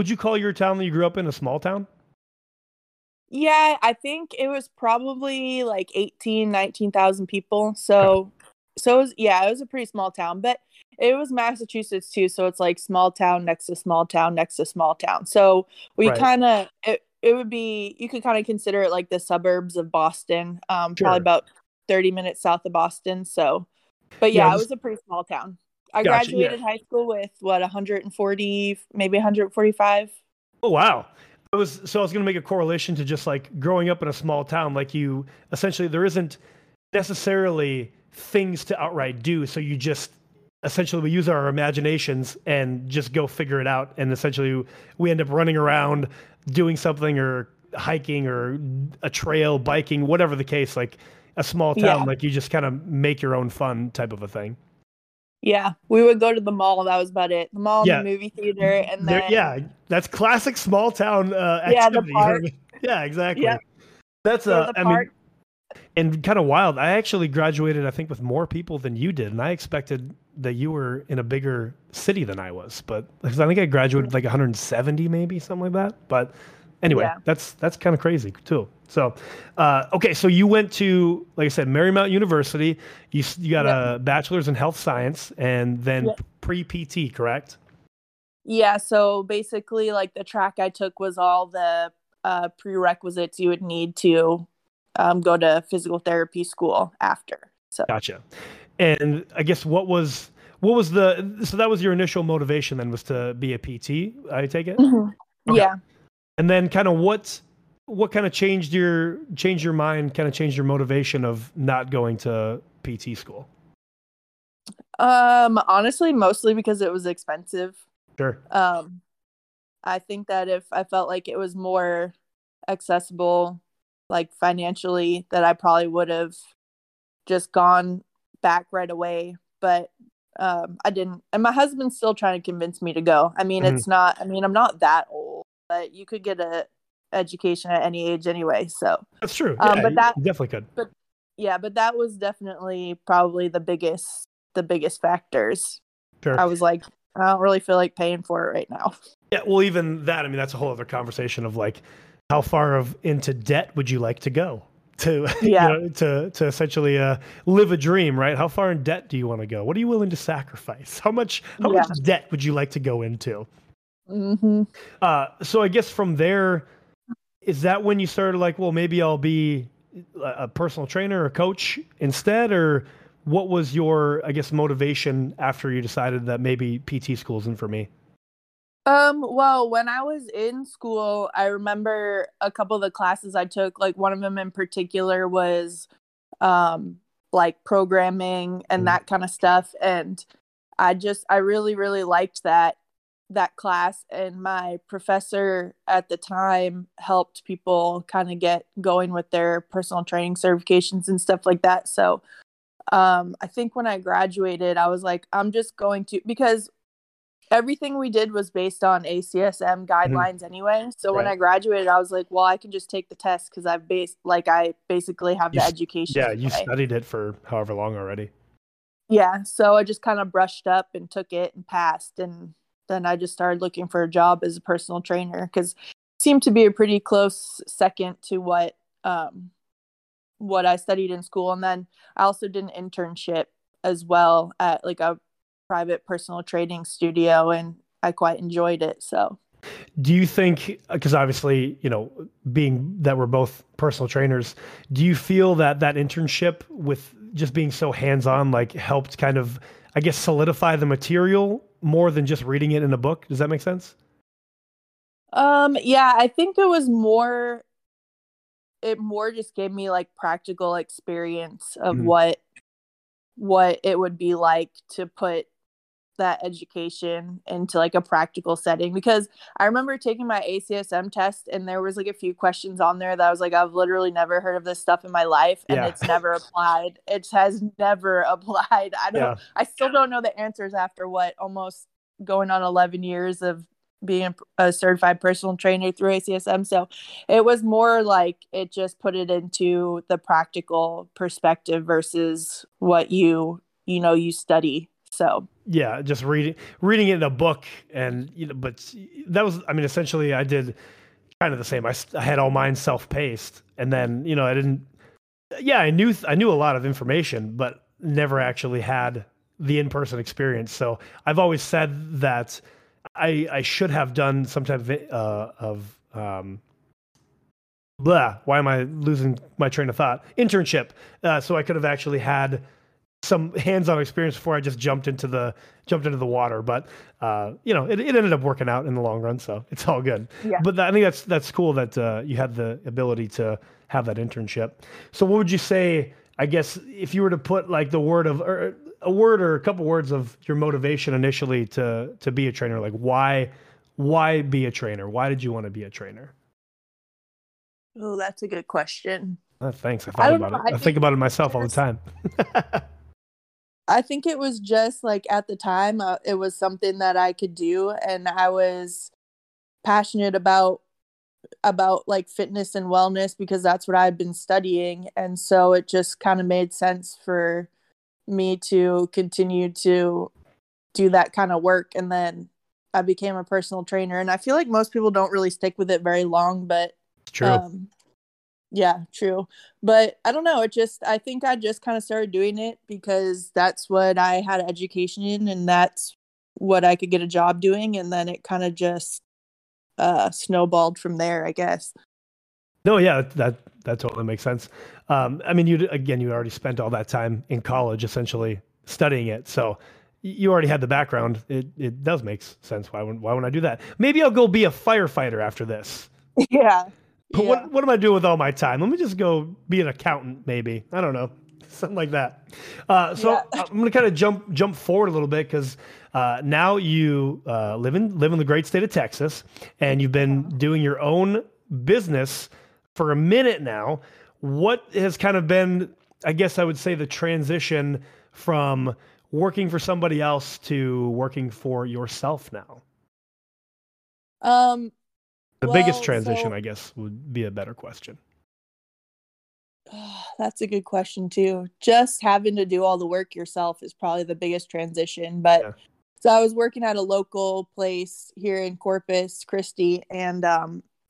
you call your town that you grew up in a small town? Yeah, I think it was probably like 19,000 people. So it was, yeah, it was a pretty small town, but it was Massachusetts too. So it's like small town next to small town next to small town. So we kind of, it would be, you could kind of consider it like the suburbs of Boston, probably about 30 minutes south of Boston. So, but yeah, it was a pretty small town. I graduated high school with 140, maybe 145. Oh, wow. I was going to make a correlation to just like growing up in a small town, like you essentially, there isn't necessarily things to outright do. So you just essentially, we use our imaginations and just go figure it out. And essentially we end up running around doing something or hiking or a trail, biking, whatever the case, like a small town, like you just kind of make your own fun type of a thing. Yeah, we would go to the mall. That was about it. The mall, and the movie theater, and then that's classic small town activity. The park. Yeah, exactly. Yeah. That's the park. I mean, and kind of wild. I actually graduated, I think, with more people than you did, and I expected that you were in a bigger city than I was, but because I think I graduated like 170, maybe something like that. But anyway, that's kind of crazy too. So, okay. So you went to, like I said, Marymount University, you got a bachelor's in health science and then pre-PT, correct? Yeah. So basically like the track I took was all the prerequisites you would need to go to physical therapy school after. So. Gotcha. And I guess so that was your initial motivation then was to be a PT, I take it? Mm-hmm. Okay. Yeah. And then kind of what kind of changed your mind, kind of changed your motivation of not going to PT school? Honestly, mostly because it was expensive. Sure. I think that if I felt like it was more accessible, like financially, that I probably would have just gone back right away. But I didn't. And my husband's still trying to convince me to go. I mean, it's not, I mean, I'm not that old, but you could get a education at any age anyway. So that's true. Yeah, but that, you definitely could. But yeah, but that was definitely probably the biggest factors. Sure. I was like, I don't really feel like paying for it right now. Yeah. Well, even that, I mean, that's a whole other conversation of like, how far of into debt would you like to go to, yeah, you know, to essentially live a dream, right? How far in debt do you want to go? What are you willing to sacrifice? How much debt would you like to go into? Mm-hmm. So I guess from there, is that when you started like, well, maybe I'll be a personal trainer or coach instead, or what was your, I guess, motivation after you decided that maybe PT school isn't for me? Well, when I was in school, I remember a couple of the classes I took, like one of them in particular was like programming and that kind of stuff. And I really, really liked that class. And my professor at the time helped people kind of get going with their personal training certifications and stuff like that. So I think when I graduated, I was like, I'm just going to, because everything we did was based on ACSM guidelines anyway. So when I graduated, I was like, well, I can just take the test because I basically have the education. Yeah, you studied it for however long already. Yeah, so I just kind of brushed up and took it and passed. And then I just started looking for a job as a personal trainer because it seemed to be a pretty close second to what I studied in school. And then I also did an internship as well at like a private personal training studio, and I quite enjoyed it. So do you think, because obviously, you know, being that we're both personal trainers, do you feel that internship with just being so hands-on, like helped kind of, I guess, solidify the material more than just reading it in a book? Does that make sense? Yeah, I think it was more, it more just gave me like practical experience of what it would be like to put that education into like a practical setting, because I remember taking my ACSM test and there was like a few questions on there that I was like, I've literally never heard of this stuff in my life, and it's never applied. It has never applied. I still don't know the answers after what, almost going on 11 years of being a certified personal trainer through ACSM. So it was more like it just put it into the practical perspective versus what you study. So yeah, just reading it in a book, and you know, but that was, I mean, essentially I did kind of the same. I had all mine self-paced, and then, you know, I didn't, yeah, I knew a lot of information, but never actually had the in-person experience. So I've always said that I should have done some type why am I losing my train of thought? Internship. So I could have actually had some hands-on experience before I just jumped into the water. But, you know, it ended up working out in the long run, so it's all good. Yeah. But I think that's cool that you had the ability to have that internship. So what would you say, I guess, if you were to put like the word of, or a word or a couple words of your motivation initially to be a trainer, like why be a trainer? Why did you want to be a trainer? Oh, that's a good question. Oh, thanks. I think about it myself all the time. I think it was just like at the time, it was something that I could do, and I was passionate about like fitness and wellness because that's what I'd been studying. And so it just kind of made sense for me to continue to do that kind of work. And then I became a personal trainer, and I feel like most people don't really stick with it very long, but true. Yeah, true. But I don't know. I think I just kind of started doing it because that's what I had education in, and that's what I could get a job doing. And then it kind of just snowballed from there, I guess. No, yeah, that totally makes sense. I mean, you already spent all that time in college essentially studying it, so you already had the background. It does make sense. Why wouldn't I do that? Maybe I'll go be a firefighter after this. Yeah. But yeah. what am I doing with all my time? Let me just go be an accountant, maybe. I don't know. Something like that. I'm going to kind of jump forward a little bit because now you live in the great state of Texas, and you've been doing your own business for a minute now. What has kind of been, I guess I would say, the transition from working for somebody else to working for yourself now? Biggest transition, I guess, would be a better question. Oh, that's a good question too. Just having to do all the work yourself is probably the biggest transition. But So I was working at a local place here in Corpus Christi, and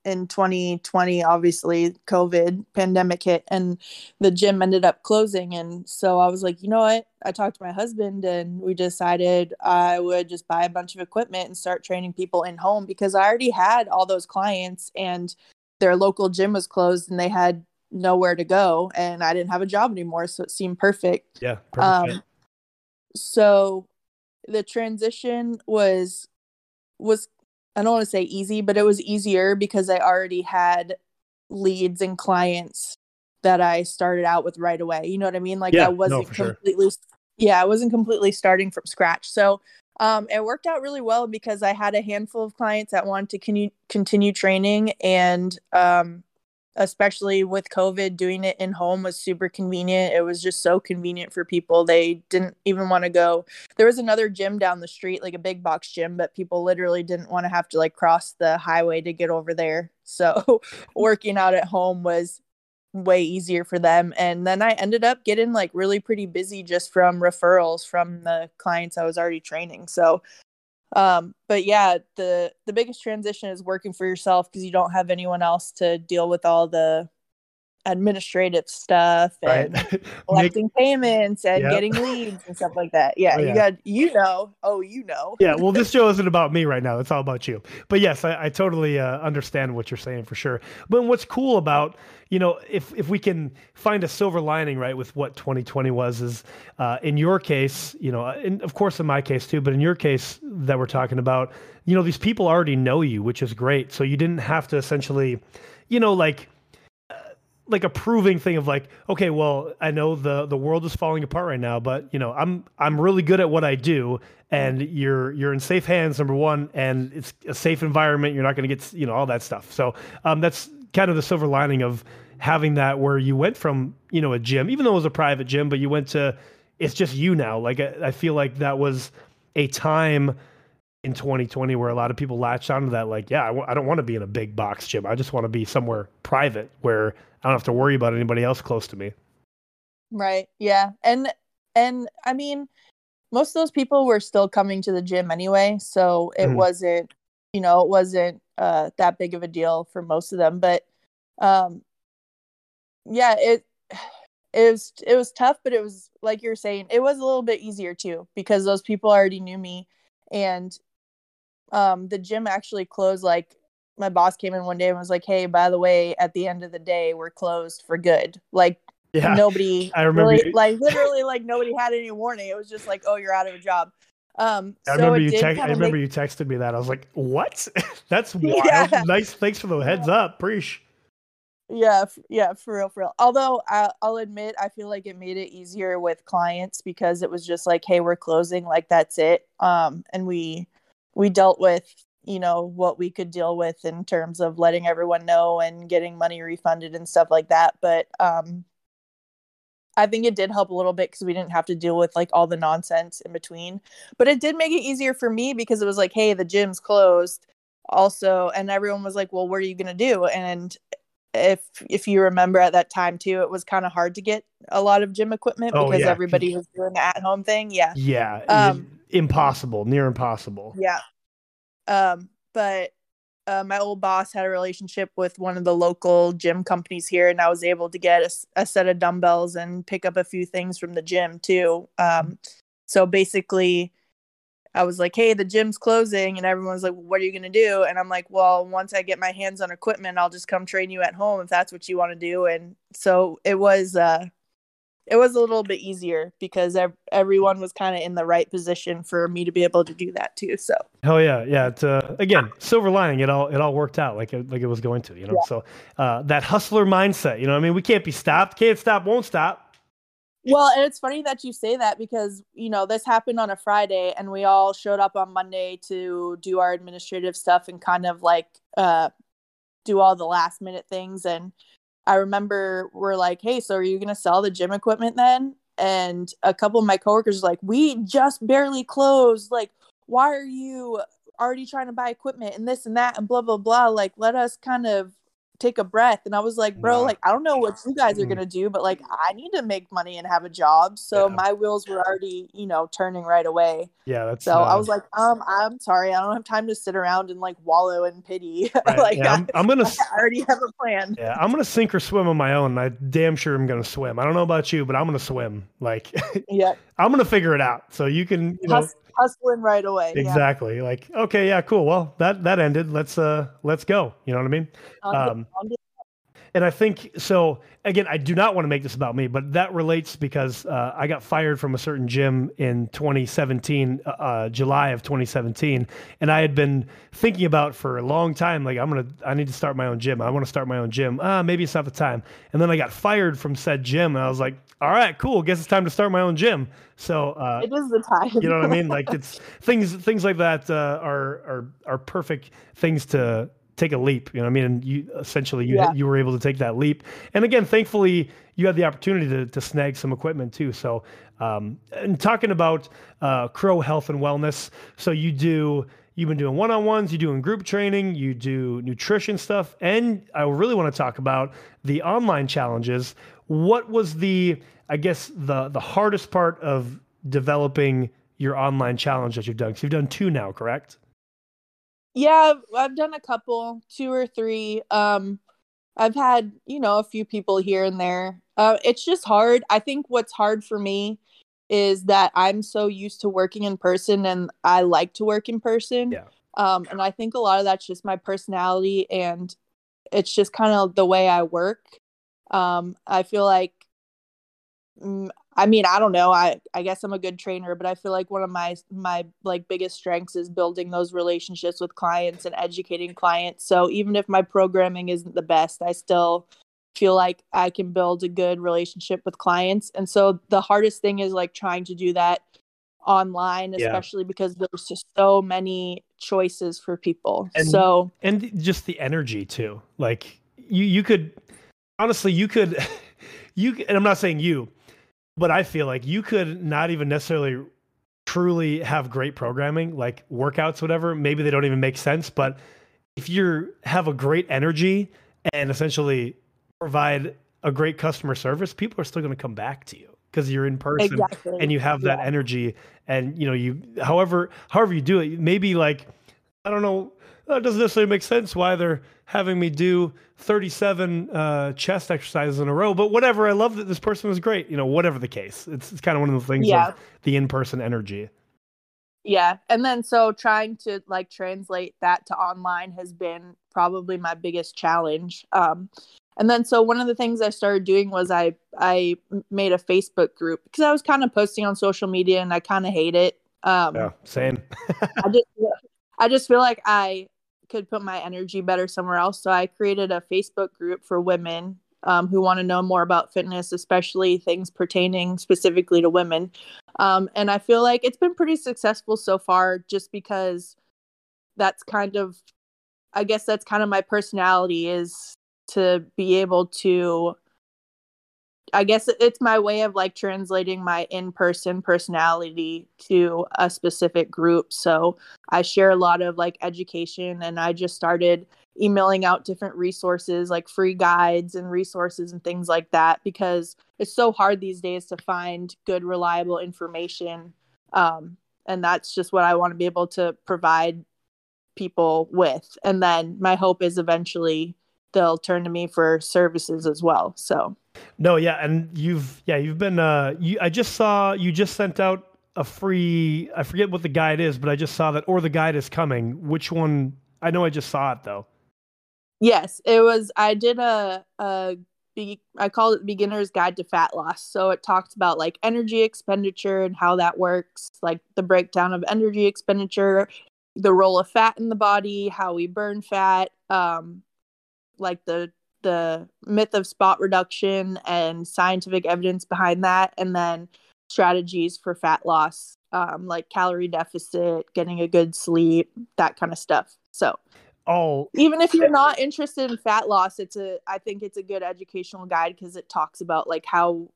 in 2020, obviously COVID pandemic hit and the gym ended up closing. And so I was like, you know what? I talked to my husband and we decided I would just buy a bunch of equipment and start training people in home, because I already had all those clients and their local gym was closed and they had nowhere to go and I didn't have a job anymore. So it seemed perfect. Yeah. Perfect. So the transition was I don't want to say easy, but it was easier because I already had leads and clients that I started out with right away. You know what I mean? Like I wasn't completely starting from scratch. So it worked out really well because I had a handful of clients that wanted to continue training. And especially with COVID, doing it in home was super convenient. It was just so convenient for people. They didn't even want to go. There was another gym down the street, like a big box gym, but people literally didn't want to have to like cross the highway to get over there. So working out at home was way easier for them. And then I ended up getting like really pretty busy just from referrals from the clients I was already training. So but yeah, the biggest transition is working for yourself because you don't have anyone else to deal with all the administrative stuff and collecting payments and getting leads and stuff like that. Yeah, Yeah, well, this show isn't about me right now. It's all about you. But yes, I totally understand what you're saying for sure. But what's cool about, you know, if we can find a silver lining, right, with what 2020 was is in your case, you know, and of course in my case too, but in your case that we're talking about, you know, these people already know you, which is great. So you didn't have to essentially, you know, like a proving thing of like, okay, well, I know the world is falling apart right now, but you know, I'm really good at what I do, and you're in safe hands, number one, and it's a safe environment. You're not going to get, you know, all that stuff. So that's kind of the silver lining of having that, where you went from, you know, a gym, even though it was a private gym, but you went to, it's just you now. Like, I feel like that was a time in 2020 where a lot of people latched onto that. Like, yeah, I don't want to be in a big box gym. I just want to be somewhere private where I don't have to worry about anybody else close to me. Right. Yeah. And I mean, most of those people were still coming to the gym anyway. So it wasn't, you know, it wasn't that big of a deal for most of them, but yeah, it was tough, but it was like you were saying, it was a little bit easier too, because those people already knew me. And the gym actually closed. Like, my boss came in one day and was like, "Hey, by the way, at the end of the day, we're closed for good." Like, nobody, I remember, really, like literally, like nobody had any warning. It was just like, "Oh, you're out of a job." I remember you texted me that. I was like, "What? That's wild." Yeah. Nice, thanks for the heads up, Preesh. Yeah, for real. Although I'll admit, I feel like it made it easier with clients because it was just like, "Hey, we're closing. Like, that's it." And we dealt with, you know, what we could deal with in terms of letting everyone know and getting money refunded and stuff like that. But I think it did help a little bit because we didn't have to deal with like all the nonsense in between. But it did make it easier for me because it was like, hey, the gym's closed also. And everyone was like, well, what are you going to do? And if you remember at that time too, it was kind of hard to get a lot of gym equipment because everybody was doing the at-home thing. Yeah. Yeah. Impossible, near impossible. Yeah. But my old boss had a relationship with one of the local gym companies here, and I was able to get a set of dumbbells and pick up a few things from the gym too. So basically I was like, hey, the gym's closing, and everyone's like, well, what are you going to do? And I'm like, well, once I get my hands on equipment, I'll just come train you at home if that's what you want to do. And so it was, it was a little bit easier because everyone was kind of in the right position for me to be able to do that too. So. Hell yeah. Yeah. It's, again, silver lining, it all worked out like it was going to, you know? Yeah. So, that hustler mindset, you know what I mean? We can't be stopped. Can't stop, won't stop. Well, and it's funny that you say that because, you know, this happened on a Friday and we all showed up on Monday to do our administrative stuff and kind of like, do all the last minute things. And I remember we're like, hey, so are you going to sell the gym equipment then? And a couple of my coworkers were like, we just barely closed. Like, why are you already trying to buy equipment and this and that and blah, blah, blah. Like, let us kind of take a breath. And I was like, bro, like, I don't know what you guys are going to do, but like, I need to make money and have a job. So my wheels were already, you know, turning right away. Yeah. That's so I was like, I'm sorry. I don't have time to sit around and like wallow in pity. Right. Like yeah, I'm going to already have a plan. Yeah. I'm going to sink or swim on my own. I damn sure I'm going to swim. I don't know about you, but I'm going to swim. Like, yeah, I'm going to figure it out. So you can, you know, hustling right away. Exactly. Yeah. Like, okay, yeah, cool. Well, that ended. Let's go. You know what I mean? And I think, so again, I do not want to make this about me, but that relates because I got fired from a certain gym in 2017, July of 2017. And I had been thinking about for a long time, like I need to start my own gym. I want to start my own gym. Maybe it's not the time. And then I got fired from said gym and I was like, all right, cool. Guess it's time to start my own gym. So, it is the time. You know what I mean? Like it's things like that, are perfect things to take a leap. You know what I mean? And you were able to take that leap. And again, thankfully you had the opportunity to snag some equipment too. So, and talking about, Crow Health and Wellness. So you've been doing one-on-ones, you're doing group training, you do nutrition stuff. And I really want to talk about the online challenges. What was the hardest part of developing your online challenge that you've done? Because you've done two now, correct? Yeah, I've done a couple, two or three. I've had, you know, a few people here and there. It's just hard. I think what's hard for me is that I'm so used to working in person and I like to work in person. Yeah. And I think a lot of that's just my personality and it's just kind of the way I work. I feel like, I mean, I don't know. I guess I'm a good trainer, but I feel like one of my like biggest strengths is building those relationships with clients and educating clients. So even if my programming isn't the best, I still feel like I can build a good relationship with clients. And so the hardest thing is like trying to do that online, especially because there's just so many choices for people. And just the energy too. Like you could, and I'm not saying you, but I feel like you could not even necessarily truly have great programming, like workouts, whatever, maybe they don't even make sense. But if you have a great energy and essentially provide a great customer service, people are still going to come back to you because you're in person and you have that energy and you know, however you do it, maybe like, I don't know, that doesn't necessarily make sense why they're having me do 37 chest exercises in a row, but whatever. I love that this person was great. You know, whatever the case, it's kind of one of those things of the in-person energy. Yeah. And then, so trying to like translate that to online has been probably my biggest challenge. And then, so one of the things I started doing was I made a Facebook group because I was kind of posting on social media and I kind of hate it. Yeah, same. I just feel like I could put my energy better somewhere else. So I created a Facebook group for women who want to know more about fitness, especially things pertaining specifically to women. And I feel like it's been pretty successful so far just because that's kind of my personality is to be able to, I guess it's my way of like translating my in-person personality to a specific group. So I share a lot of like education and I just started emailing out different resources, like free guides and resources and things like that, because it's so hard these days to find good, reliable information. And that's just what I want to be able to provide people with. And then my hope is eventually they'll turn to me for services as well. So. No. Yeah. And you've been, I just saw you just sent out a free, I forget what the guide is, but I just saw that, or the guide is coming. Which one? I know I just saw it though. Yes, it was, I did a I called it Beginner's Guide to Fat Loss. So it talks about like energy expenditure and how that works, like the breakdown of energy expenditure, the role of fat in the body, how we burn fat, like the myth of spot reduction and scientific evidence behind that, and then strategies for fat loss, like calorie deficit, getting a good sleep, that kind of stuff. So even if you're not interested in fat loss, I think it's a good educational guide because it talks about like how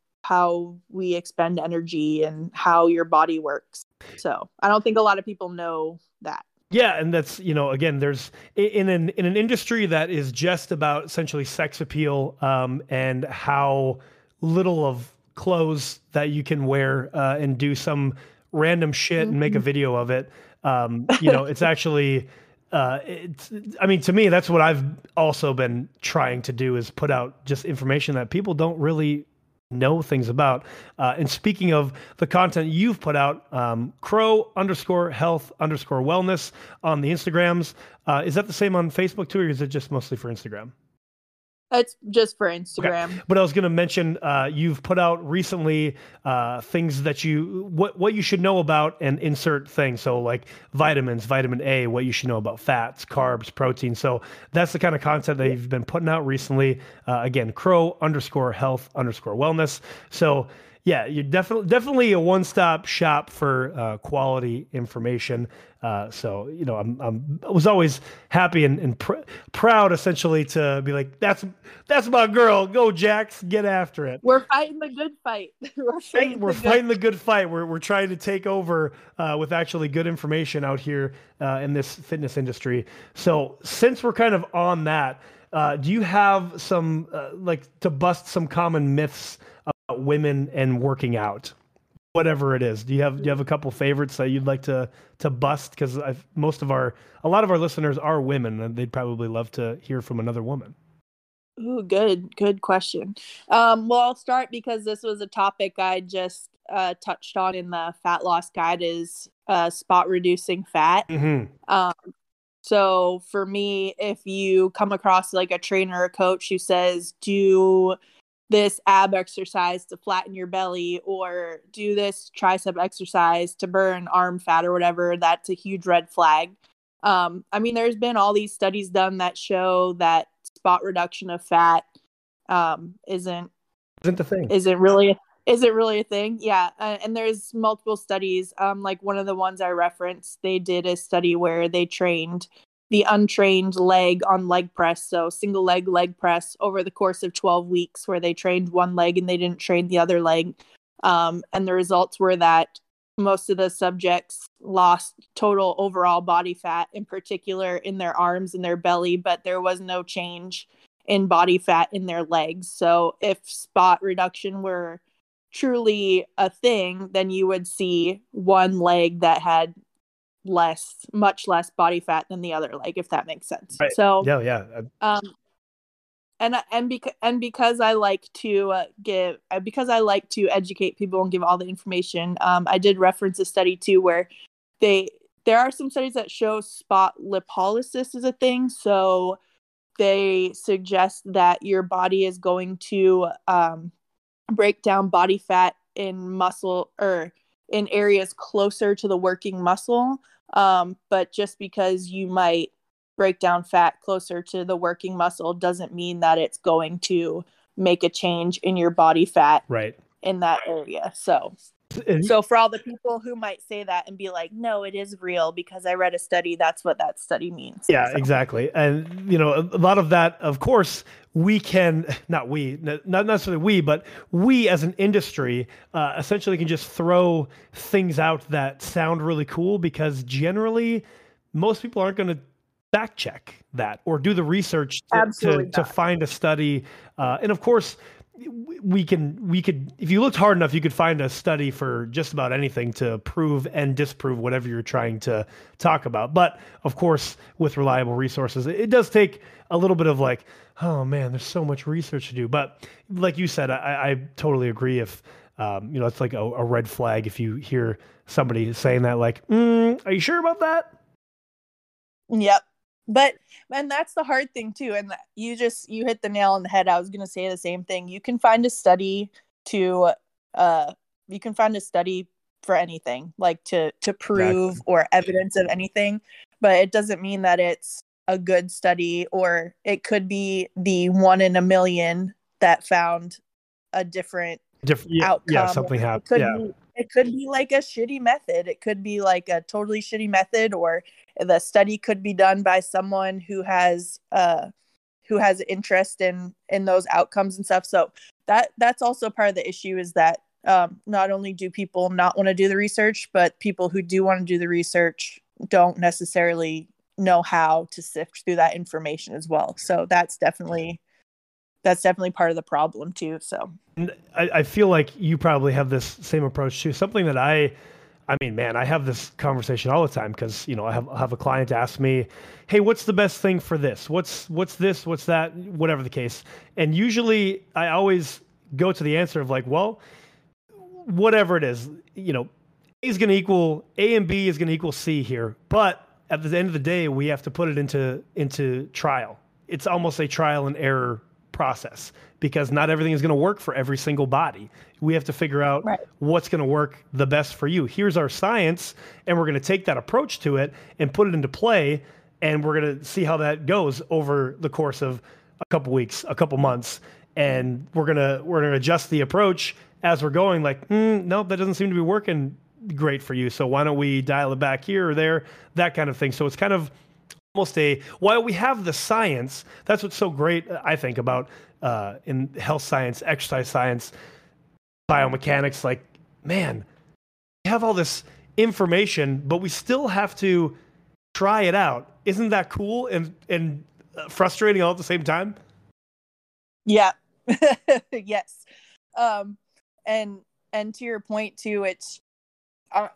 we expend energy and how your body works. So I don't think a lot of people know that. Yeah, and that's, you know, again, there's in an industry that is just about essentially sex appeal, and how little of clothes that you can wear and do some random shit and make a video of it. You know, it's actually, I mean, to me, that's what I've also been trying to do, is put out just information that people don't really know things about. And speaking of the content you've put out, Crow_health_wellness on the Instagrams. Is that the same on Facebook too, or is it just mostly for Instagram? It's just for Instagram. Okay. But I was going to mention, you've put out recently things that what you should know about, and insert things. So like vitamins, vitamin A, what you should know about fats, carbs, protein. So that's the kind of content that you've been putting out recently. Again, Crow_health_wellness. So yeah, you're definitely a one-stop shop for quality information. So, you know, I was always happy and proud, essentially, to be like, that's my girl. Go Jax, get after it. We're fighting the good fight. We're fighting the good fight. We're trying to take over with actually good information out here in this fitness industry. So since we're kind of on that, do you have some like to bust some common myths women and working out, whatever it is? Do you have a couple favorites that you'd like to bust? Because a lot of our listeners are women, and they'd probably love to hear from another woman. Ooh, good question. Well, I'll start because this was a topic I just touched on in the fat loss guide, is spot reducing fat. So for me, if you come across like a trainer or a coach who says, do this ab exercise to flatten your belly, or do this tricep exercise to burn arm fat, or whatever, that's a huge red flag. I mean, there's been all these studies done that show that spot reduction of fat isn't the thing. Is it really a thing? Yeah. And there's multiple studies. Like one of the ones I referenced, they did a study where they trained the untrained leg on leg press, so single leg press, over the course of 12 weeks, where they trained one leg and they didn't train the other leg. And the results were that most of the subjects lost total overall body fat, in particular in their arms and their belly, but there was no change in body fat in their legs. So if spot reduction were truly a thing, then you would see one leg that had much less body fat than the other, like, if that makes sense. Right. So yeah. And because I like to educate people and give all the information, I did reference a study too where there are some studies that show spot lipolysis is a thing. So they suggest that your body is going to break down body fat in muscle or in areas closer to the working muscle. But just because you might break down fat closer to the working muscle doesn't mean that it's going to make a change in your body fat in that area. So for all the people who might say that and be like, no, it is real because I read a study, that's what that study means. Yeah, so. Exactly. And, you know, a lot of that, of course, we as an industry essentially can just throw things out that sound really cool, because generally most people aren't going to fact check that or do the research to find a study. And of course, we could, if you looked hard enough, you could find a study for just about anything to prove and disprove whatever you're trying to talk about. But of course, with reliable resources, it does take a little bit of like, oh man, there's so much research to do. But like you said, I totally agree. If, you know, it's like a red flag if you hear somebody saying that, like, are you sure about that? Yep. But, and that's the hard thing too. And you hit the nail on the head. I was going to say the same thing. You can find a study for anything, like to prove or evidence of anything, but it doesn't mean that it's a good study, or it could be the 1 in a million that found a different outcome. Yeah, something happened. It could be like a shitty method. It could be like a totally shitty method, or the study could be done by someone who has interest in those outcomes and stuff. So that's also part of the issue, is that not only do people not want to do the research, but people who do want to do the research don't necessarily know how to sift through that information as well. So that's definitely part of the problem too. So, and I feel like you probably have this same approach too. Something that I have this conversation all the time, because I have a client ask me, "Hey, what's the best thing for this? What's this? What's that? Whatever the case." And usually, I always go to the answer of like, "Well, whatever it is, A is going to equal A and B is going to equal C here, but at the end of the day, we have to put it into trial. It's almost a trial and error process, because not everything is going to work for every single body. We have to figure out what's going to work the best for you. Here's our science, and we're going to take that approach to it and put it into play, and we're going to see how that goes over the course of a couple weeks, a couple months, and we're going to adjust the approach as we're going. Like, no, that doesn't seem to be working great for you, so why don't we dial it back here or there?" That kind of thing. So it's kind of almost while we have the science, that's what's so great, I think, about in health science, exercise science, biomechanics. Like, man, we have all this information, but we still have to try it out. Isn't that cool and frustrating all at the same time? Yeah. Yes. And to your point too, it's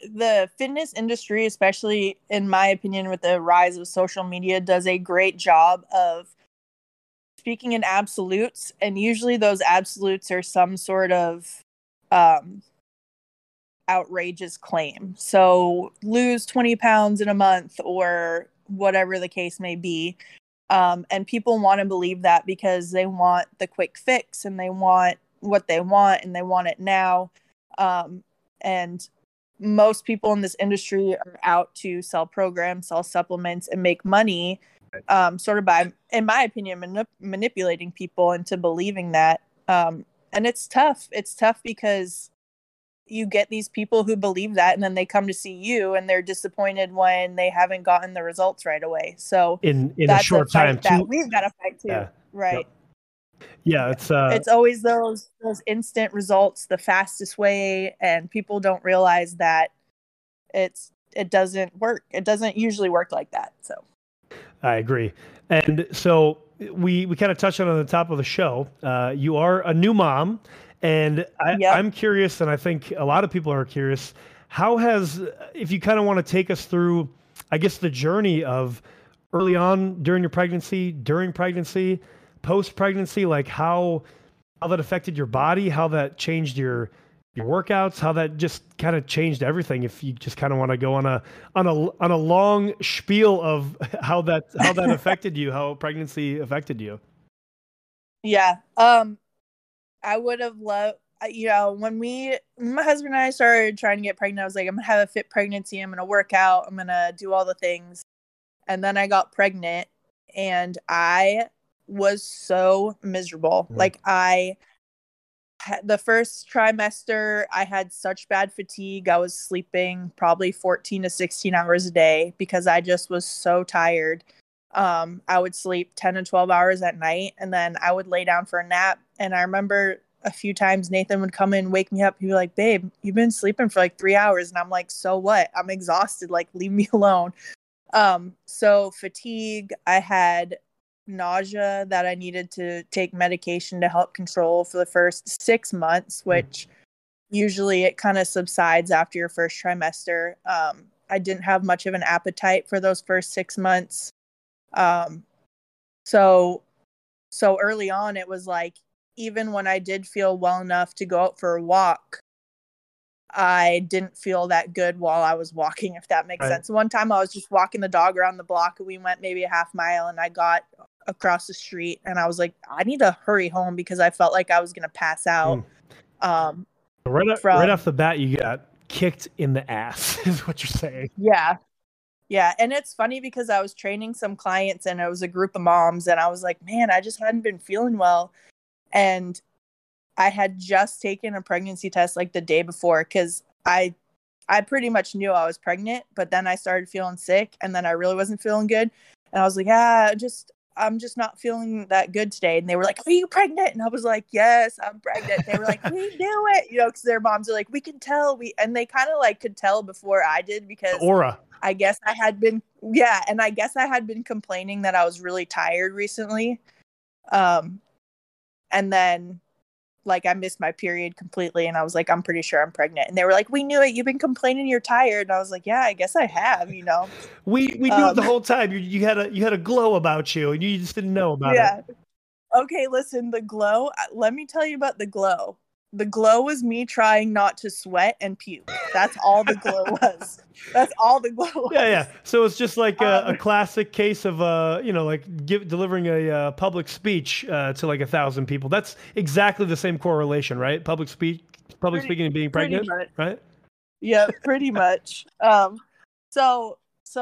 the fitness industry, especially in my opinion, with the rise of social media, does a great job of speaking in absolutes. And usually those absolutes are some sort of outrageous claim. So lose 20 pounds in a month or whatever the case may be. And people want to believe that because they want the quick fix and they want what they want and they want it now. And most people in this industry are out to sell programs, sell supplements, and make money, sort of by, in my opinion, manipulating people into believing that. And it's tough. It's tough because you get these people who believe that, and then they come to see you and they're disappointed when they haven't gotten the results right away. So in that's a short time too, we've got to fight too. Yeah. Right. Yeah. It's always those instant results, the fastest way. And people don't realize that it doesn't work. It doesn't usually work like that. So I agree. And so we kind of touched on the top of the show. You are a new mom. And I'm curious, and I think a lot of people are curious, if you kind of want to take us through, I guess, the journey of early on during your pregnancy, during pregnancy, post-pregnancy, like how that affected your body, how that changed your workouts, how that just kind of changed everything. If you just kind of want to go on a long spiel of how that affected you, how pregnancy affected you. Yeah. I would have loved, when my husband and I started trying to get pregnant, I was like, I'm going to have a fit pregnancy. I'm going to work out. I'm going to do all the things. And then I got pregnant and I was so miserable. Mm-hmm. Like the first trimester, I had such bad fatigue. I was sleeping probably 14 to 16 hours a day because I just was so tired. I would sleep 10 to 12 hours at night, and then I would lay down for a nap. And I remember a few times Nathan would come in, wake me up. He'd be like, "Babe, you've been sleeping for like 3 hours." And I'm like, "So what? I'm exhausted. Like, leave me alone." So fatigue, I had nausea that I needed to take medication to help control for the first 6 months, which usually it kind of subsides after your first trimester. I didn't have much of an appetite for those first 6 months. So early on, it was like, even when I did feel well enough to go out for a walk, I didn't feel that good while I was walking, if that makes sense. One time I was just walking the dog around the block, and we went maybe a half mile, and I got across the street, and I was like, I need to hurry home because I felt like I was going to pass out. Right off the bat, you got kicked in the ass is what you're saying. Yeah. Yeah. And it's funny because I was training some clients, and it was a group of moms, and I was like, man, I just hadn't been feeling well. And I had just taken a pregnancy test like the day before, because I pretty much knew I was pregnant, but then I started feeling sick, and then I really wasn't feeling good. And I was like, I'm just not feeling that good today. And they were like, are you pregnant? And I was like, yes, I'm pregnant. And they were like, we knew it. You know, because their moms are like, we can tell. And they kind of like could tell before I did, because the aura. I guess I had been, and I guess I had been complaining that I was really tired recently. And then like I missed my period completely, and I was like, I'm pretty sure I'm pregnant. And they were like, we knew it. You've been complaining you're tired. And I was like, yeah, I guess I have, you know. We knew it the whole time. You had a glow about you, and you just didn't know about it. Yeah. Okay, listen, the glow. Let me tell you about the glow. The glow was me trying not to sweat and puke. That's all the glow was. That's all the glow was. Yeah, yeah. So it's just like a classic case of, like delivering a public speech to like 1,000 people. That's exactly the same correlation, right? Public speaking and being pregnant, right? Yeah, pretty much. So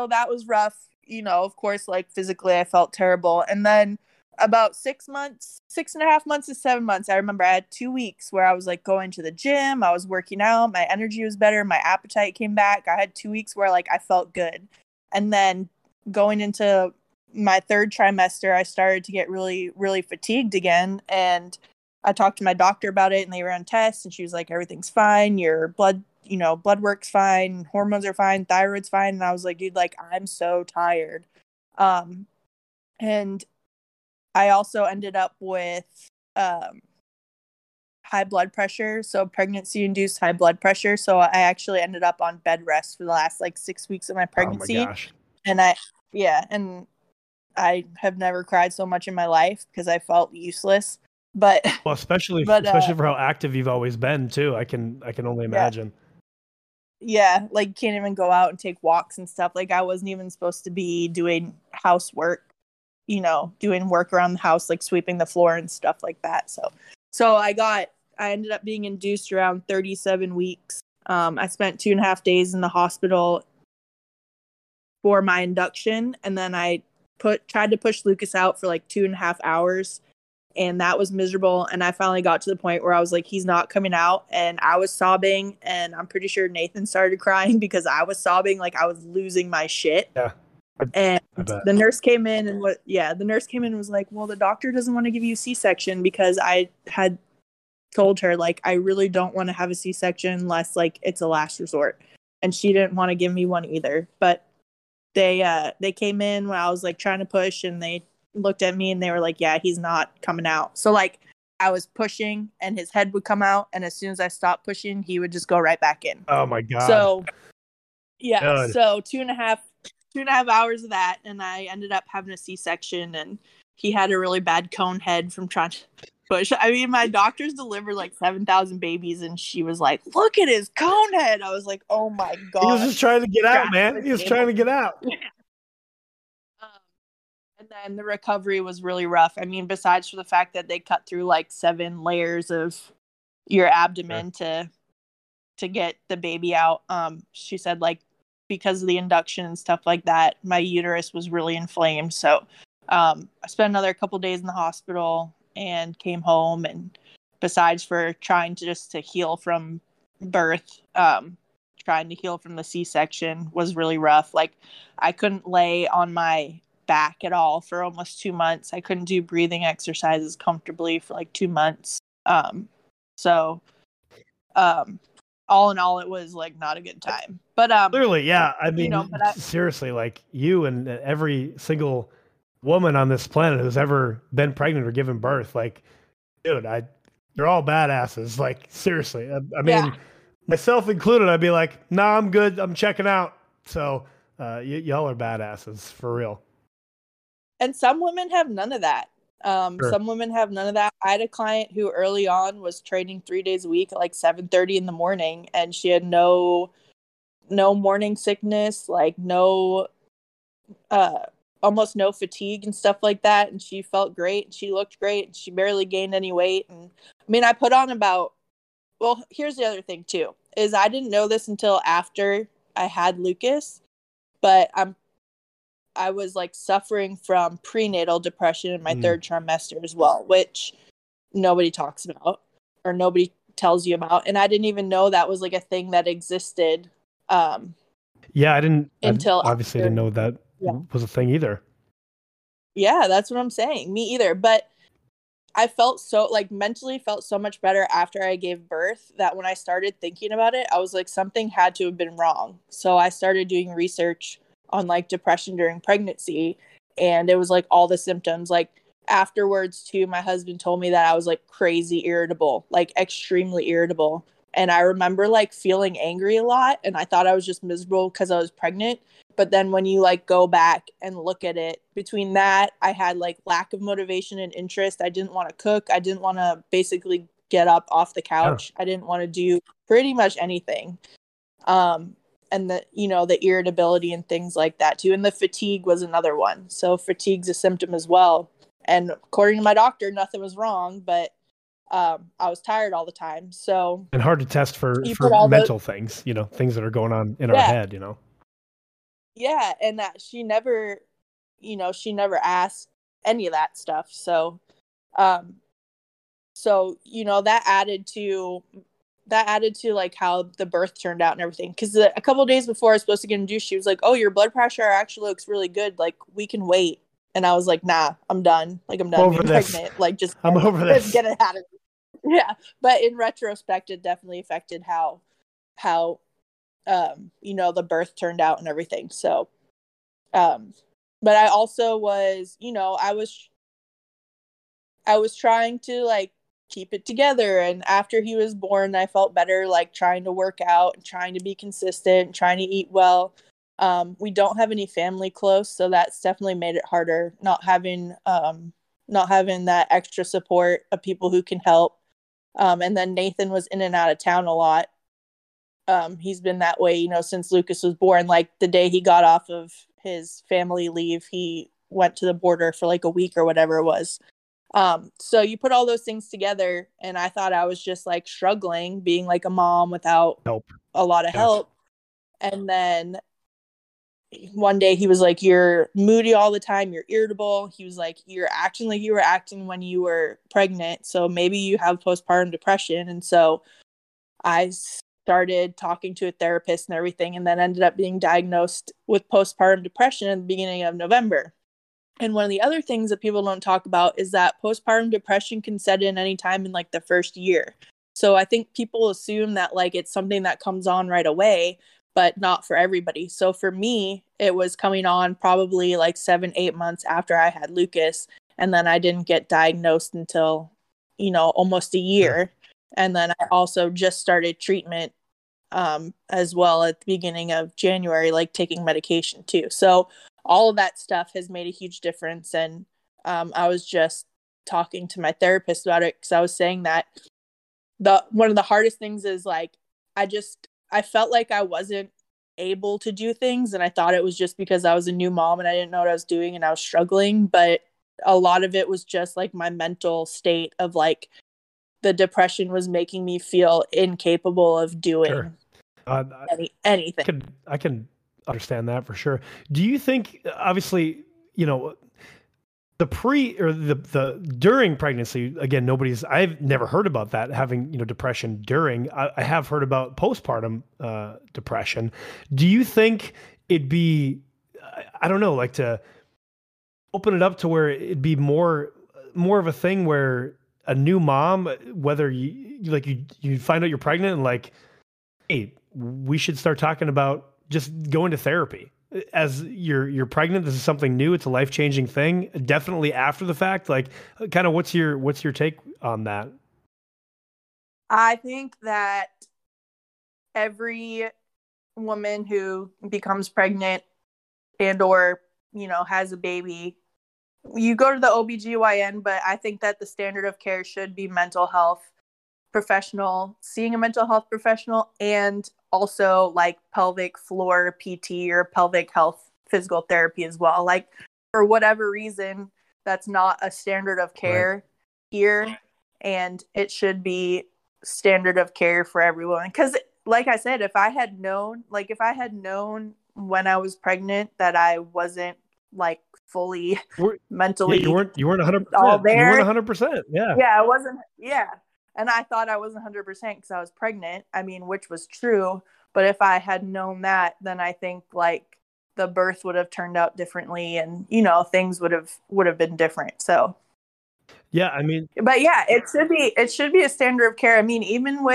that was rough. You know, of course, like physically I felt terrible. And then about 6 and a half months to 7 months, I remember I had 2 weeks where I was like going to the gym, I was working out, my energy was better, my appetite came back. I had 2 weeks where like I felt good. And then going into my third trimester, I started to get really, really fatigued again. And I talked to my doctor about it, and they ran tests, and she was like, everything's fine. Your blood work's fine. Hormones are fine. Thyroid's fine. And I was like, dude, like I'm so tired. And I also ended up with high blood pressure, so pregnancy-induced high blood pressure. So I actually ended up on bed rest for the last like 6 weeks of my pregnancy. Oh my gosh. And I have never cried so much in my life because I felt useless. Especially for how active you've always been too. I can only imagine. Yeah, like can't even go out and take walks and stuff. Like I wasn't even supposed to be doing housework. You know, doing work around the house, like sweeping the floor and stuff like that. So I ended up being induced around 37 weeks. I spent 2.5 days in the hospital for my induction. And then I tried to push Lucas out for like 2.5 hours. And that was miserable. And I finally got to the point where I was like, he's not coming out. And I was sobbing. And I'm pretty sure Nathan started crying because I was sobbing like I was losing my shit. Yeah. And the nurse came in and was like, well, the doctor doesn't want to give you C-section, because I had told her like, I really don't want to have a C-section unless like it's a last resort. And she didn't want to give me one either. But they came in when I was like trying to push, and they looked at me and they were like, yeah, he's not coming out. So like I was pushing and his head would come out, and as soon as I stopped pushing, he would just go right back in. Oh my God. So yeah. God. So 2.5 hours of that, and I ended up having a C-section, and he had a really bad cone head from trying to push. I mean, my doctors delivered like 7,000 babies, and she was like, look at his cone head. I was like, oh my God. He was just trying to get out, man. He was trying to get out. Yeah. And then the recovery was really rough. I mean, besides for the fact that they cut through like 7 layers of your abdomen to get the baby out, she said like, because of the induction and stuff like that, my uterus was really inflamed. So I spent another couple days in the hospital and came home. And besides for trying to just to heal from birth, trying to heal from the C-section was really rough. Like I couldn't lay on my back at all for almost 2 months. I couldn't do breathing exercises comfortably for like 2 months. All in all, it was like not a good time, but clearly, yeah. I mean, seriously, like you and every single woman on this planet who's ever been pregnant or given birth, like, dude, they're all badasses. Like, seriously, I mean, myself included, I'd be like, nah, I'm good, I'm checking out. So, y'all are badasses for real. And some women have none of that. Sure. Some women have none of that. I had a client who early on was training 3 days a week at like 7:30 in the morning, and she had no morning sickness, like no almost no fatigue and stuff like that, and she felt great and she looked great and she barely gained any weight. And I mean, I put on about, well, here's the other thing too, is I didn't know this until after I had Lucas, but I was like suffering from prenatal depression in my third trimester as well, which nobody talks about or nobody tells you about. And I didn't even know that was like a thing that existed. Yeah, I didn't until obviously after. Didn't know that was a thing either. Yeah, that's what I'm saying. Me either. But I felt so like mentally felt so much better after I gave birth that when I started thinking about it, I was like, something had to have been wrong. So I started doing research on like depression during pregnancy, and it was like all the symptoms. Like afterwards too, my husband told me that I was like crazy irritable, like extremely irritable. And I remember like feeling angry a lot, and I thought I was just miserable because I was pregnant. But then when you like go back and look at it, between that, I had like lack of motivation and interest. I didn't want to cook. I didn't want to basically get up off the couch. Oh. I didn't want to do pretty much anything. And the, you know, the irritability and things like that too. And the fatigue was another one. So fatigue's a symptom as well. And according to my doctor, nothing was wrong, but I was tired all the time. So, and hard to test for mental things, you know, things that are going on in our head, you know? Yeah. And that she never asked any of that stuff. So, you know, that added to like how the birth turned out and everything. Cause a couple of days before I was supposed to get induced, she was like, "Oh, your blood pressure actually looks really good. Like we can wait." And I was like, "Nah, I'm done. Like I'm done over being this. Pregnant. Like just I'm over this. Get it out of me." Yeah. But in retrospect, it definitely affected how, you know, the birth turned out and everything. So, but I also was, you know, I was trying to like keep it together. And after he was born, I felt better, like trying to work out and trying to be consistent, trying to eat well. We don't have any family close, so that's definitely made it harder. Not having that extra support of people who can help. And then Nathan was in and out of town a lot. He's been that way, you know, since Lucas was born. Like the day he got off of his family leave, he went to the border for like a week or whatever it was. So you put all those things together, and I thought I was just like struggling being like a mom without a lot of help. And then one day he was like, "You're moody all the time. You're irritable." He was like, "You're acting like you were acting when you were pregnant. So maybe you have postpartum depression." And so I started talking to a therapist and everything, and then ended up being diagnosed with postpartum depression at the beginning of November. And one of the other things that people don't talk about is that postpartum depression can set in any time in like the first year. So I think people assume that like it's something that comes on right away, but not for everybody. So for me, it was coming on probably like 7-8 months after I had Lucas. And then I didn't get diagnosed until, you know, almost a year. And then I also just started treatment as well at the beginning of January, like taking medication too. So all of that stuff has made a huge difference. And I was just talking to my therapist about it, because I was saying that one of the hardest things is like, I felt like I wasn't able to do things. And I thought it was just because I was a new mom and I didn't know what I was doing and I was struggling. But a lot of it was just like my mental state of like the depression was making me feel incapable of doing anything. I can understand that for sure. Do you think, obviously, you know, the during pregnancy, again, I've never heard about that, having, you know, depression during. I have heard about postpartum depression. Do you think it'd be, I don't know, like to open it up to where it'd be more of a thing where a new mom, whether you find out you're pregnant and like, "Hey, we should start talking about just going to therapy as you're pregnant. This is something new. It's a life-changing thing." Definitely after the fact, like kind of what's your take on that? I think that every woman who becomes pregnant and or, you know, has a baby you go to the OBGYN, but I think that the standard of care should be mental health professional, seeing a mental health professional, and also like pelvic floor PT or pelvic health physical therapy as well. Like, for whatever reason, that's not a standard of care here, and it should be standard of care for everyone. Because like I said, if I had known when I was pregnant that I wasn't like fully mentally, you weren't 100%, all there. You weren't 100%. Yeah, I wasn't. Yeah. And I thought I wasn't 100% because I was pregnant, I mean, which was true. But if I had known that, then I think, like, the birth would have turned out differently and, you know, things would have been different. So, yeah, I mean. But, yeah, it should be a standard of care. I mean, even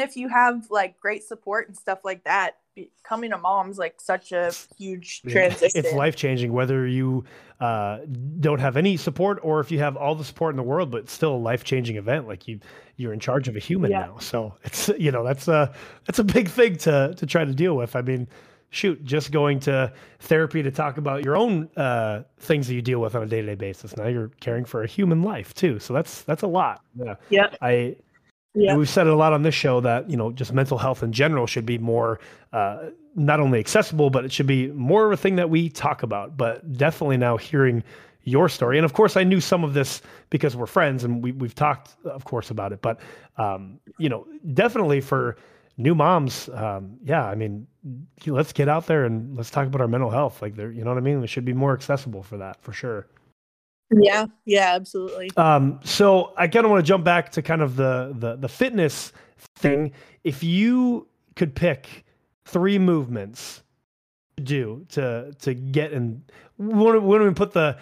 if you have, like, great support and stuff like that, becoming a mom's like such a huge transition. It's life-changing, whether you don't have any support or if you have all the support in the world, but still a life-changing event. Like you're in charge of a human now. So it's, you know, that's a big thing to try to deal with. I mean, shoot, just going to therapy to talk about your own things that you deal with on a day-to-day basis. Now you're caring for a human life too. So that's a lot. Yeah. Yep. Yeah. We've said it a lot on this show that, you know, just mental health in general should be more not only accessible, but it should be more of a thing that we talk about. But definitely now hearing your story. And of course, I knew some of this because we're friends and we've talked, of course, about it. But, you know, definitely for new moms. I mean, let's get out there and let's talk about our mental health. Like, you know what I mean? We should be more accessible for that, for sure. Yeah, absolutely. So I kind of want to jump back to kind of the fitness thing. If you could pick 3 movements to do to get in, when we put I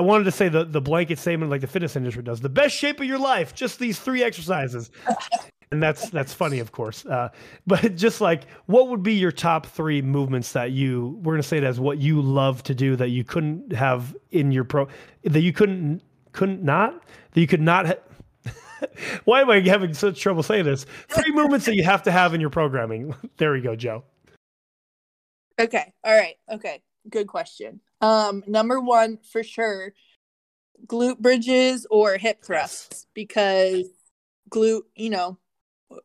wanted to say the blanket statement like the fitness industry does, the best shape of your life, just these 3 exercises. And that's funny, of course. But just like, what would be your top 3 movements that we're going to say it as what you love to do that you couldn't have in your why am I having such trouble saying this? 3 movements that you have to have in your programming. There we go, Joe. Okay. All right. Okay. Good question. Number 1 for sure, glute bridges or hip thrusts, because glute, you know,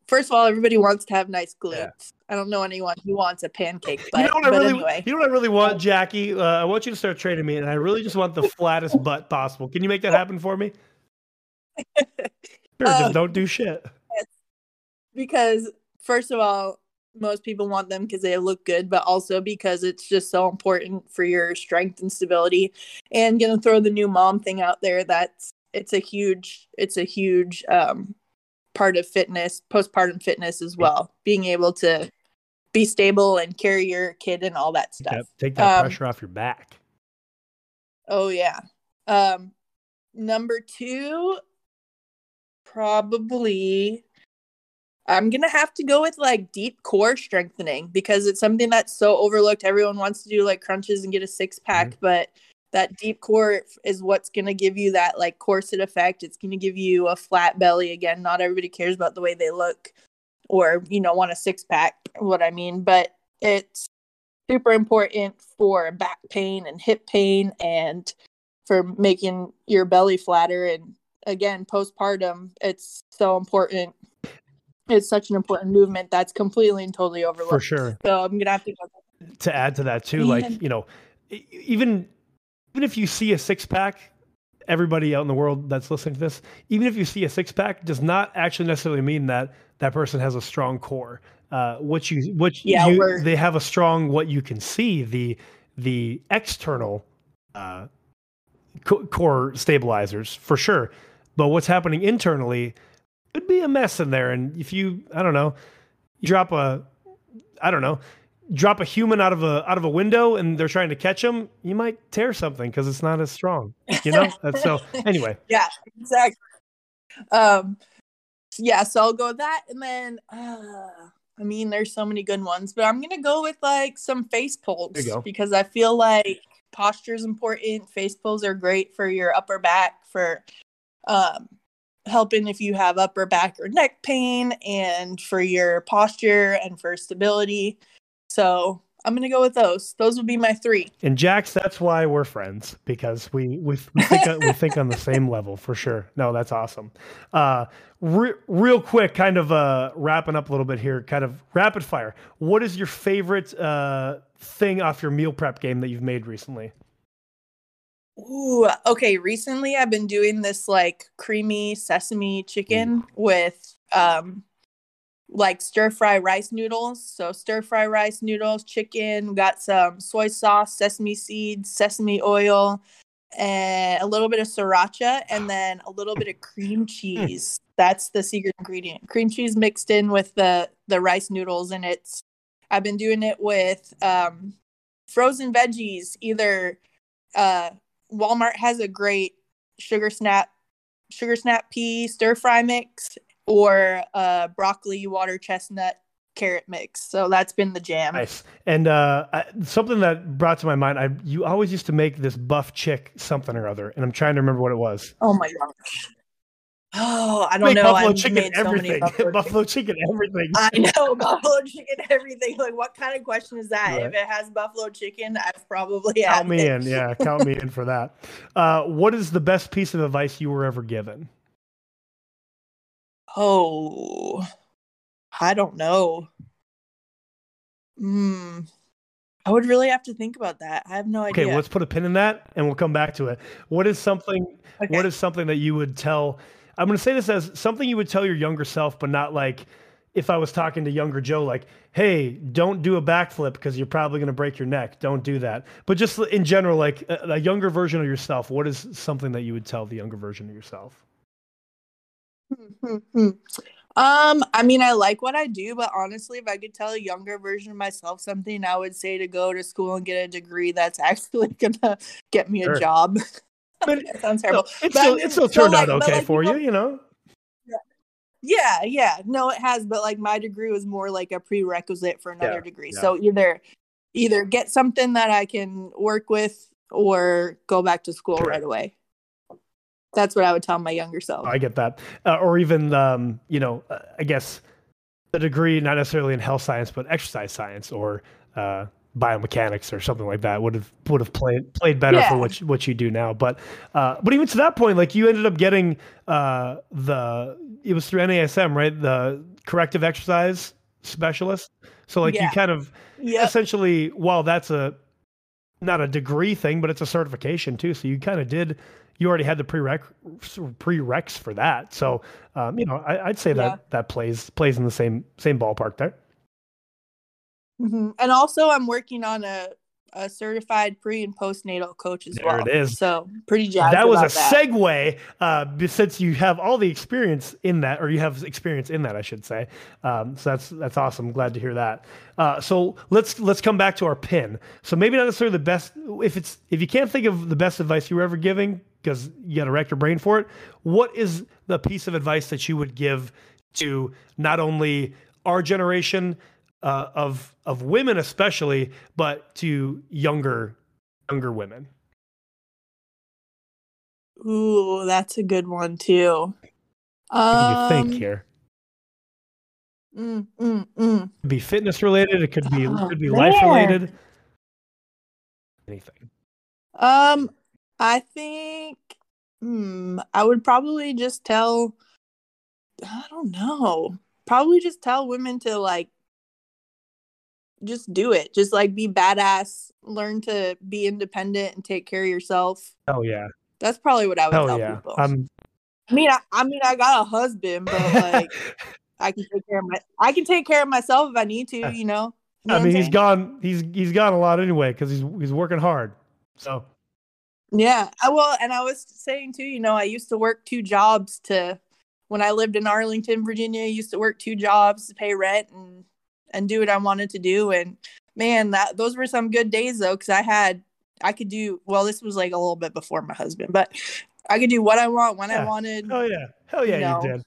first of all, everybody wants to have nice glutes. Yeah. I don't know anyone who wants a pancake, but, anyway. You know what I really want, Jackie? I want you to start training me, and I really just want the flattest butt possible. Can you make that happen for me? Sure, just don't do shit. Because, first of all, most people want them because they look good, but also because it's just so important for your strength and stability. And going to throw the new mom thing out there, it's a huge part of fitness, postpartum fitness as well, being able to be stable and carry your kid and all that stuff. Take that pressure off your back. Oh yeah. Number 2, probably I'm going to have to go with like deep core strengthening, because it's something that's so overlooked. Everyone wants to do like crunches and get a 6-pack, but that deep core is what's going to give you that like corset effect. It's going to give you a flat belly. Again, not everybody cares about the way they look or, you know, want a 6-pack, what I mean, but it's super important for back pain and hip pain and for making your belly flatter. And again, postpartum, it's so important. It's such an important movement that's completely and totally overlooked. For sure. So I'm going to have to go. To add to that too, like, you know, even if you see a 6-pack, everybody out in the world that's listening to this, even if you see a 6-pack does not actually necessarily mean that that person has a strong core. They have a strong, what you can see, the external core stabilizers for sure. But what's happening internally could be a mess in there. And if you, I don't know, drop a human out of a window and they're trying to catch them, you might tear something because it's not as strong, you know? So anyway. Yeah, exactly. So I'll go with that. And then, I mean, there's so many good ones, but I'm going to go with like some face pulls because I feel like posture is important. Face pulls are great for your upper back, for helping if you have upper back or neck pain, and for your posture and for stability. So I'm going to go with those. Those would be my three. And Jax, that's why we're friends, because we think on the same level for sure. No, that's awesome. Real quick, kind of wrapping up a little bit here, kind of rapid fire. What is your favorite thing off your meal prep game that you've made recently? Ooh, okay. Recently, I've been doing this like creamy sesame chicken with like stir-fry rice noodles. So stir-fry rice noodles, chicken, got some soy sauce, sesame seeds, sesame oil, and a little bit of sriracha, and then a little bit of cream cheese. That's the secret ingredient. Cream cheese mixed in with the rice noodles, and I've been doing it with frozen veggies. Either Walmart has a great sugar snap pea stir-fry mix, or broccoli, water chestnut, carrot mix. So that's been the jam. Nice. And something that brought to my mind, you always used to make this buff chick something or other, and I'm trying to remember what it was. Oh my gosh. Oh, I don't know. Buffalo chicken everything. Buffalo chicken everything. I know, buffalo chicken everything. Like, what kind of question is that? Right. If it has buffalo chicken, I've probably had it. Count me in. Yeah, count me in for that. What is the best piece of advice you were ever given? Oh, I don't know. I would really have to think about that. I have no idea. Okay, well, let's put a pin in that, and we'll come back to it. What is something that you would tell? I'm going to say this as something you would tell your younger self, but not like if I was talking to younger Joe, like, hey, don't do a backflip because you're probably going to break your neck. Don't do that. But just in general, like a younger version of yourself, what is something that you would tell the younger version of yourself? I mean, I like what I do, but honestly, if I could tell a younger version of myself something, I would say to go to school and get a degree that's actually gonna get me a job. But that sounds terrible. It still turned out okay for you, you know? Yeah. No, it has, but like my degree was more like a prerequisite for another degree. Yeah. So either get something that I can work with or go back to school right away. That's what I would tell my younger self. I get that. Or even, I guess the degree, not necessarily in health science, but exercise science or biomechanics or something like that would have played better for what you do now. But even to that point, like you ended up getting it was through NASM, right? The corrective exercise specialist. So like you kind of essentially, while that's not a degree thing, but it's a certification too. So you kind of you already had the prereqs for that. So, I'd say that plays in the same ballpark there. Mm-hmm. And also I'm working on a certified pre and postnatal coach as well. There it is. So pretty jazzed about that. That was a segue since you have all the experience in that, or you have experience in that, I should say. So that's awesome. Glad to hear that. So let's come back to our pin. So maybe not necessarily the best, if you can't think of the best advice you were ever giving, because you got to rack your brain for it. What is the piece of advice that you would give to not only our generation, of women especially, but to younger women? Ooh, that's a good one too. What do you think here? It could be fitness related. It could be life related. Anything. I think I would probably just tell. I don't know. Probably just tell women to like. Just do it. Just like be badass, learn to be independent and take care of yourself. Oh yeah. That's probably what I would tell people. I mean I got a husband, but like I can take care of myself if I need to, you know. He's gone a lot anyway cuz he's working hard. So yeah. And I was saying too, I used to work two jobs when I lived in Arlington, Virginia, I used to work two jobs to pay rent and do what I wanted to do. And man, those were some good days though. Cause I could do, well, this was like a little bit before my husband, but I could do what I want, when I wanted. Oh yeah. Hell yeah. You did.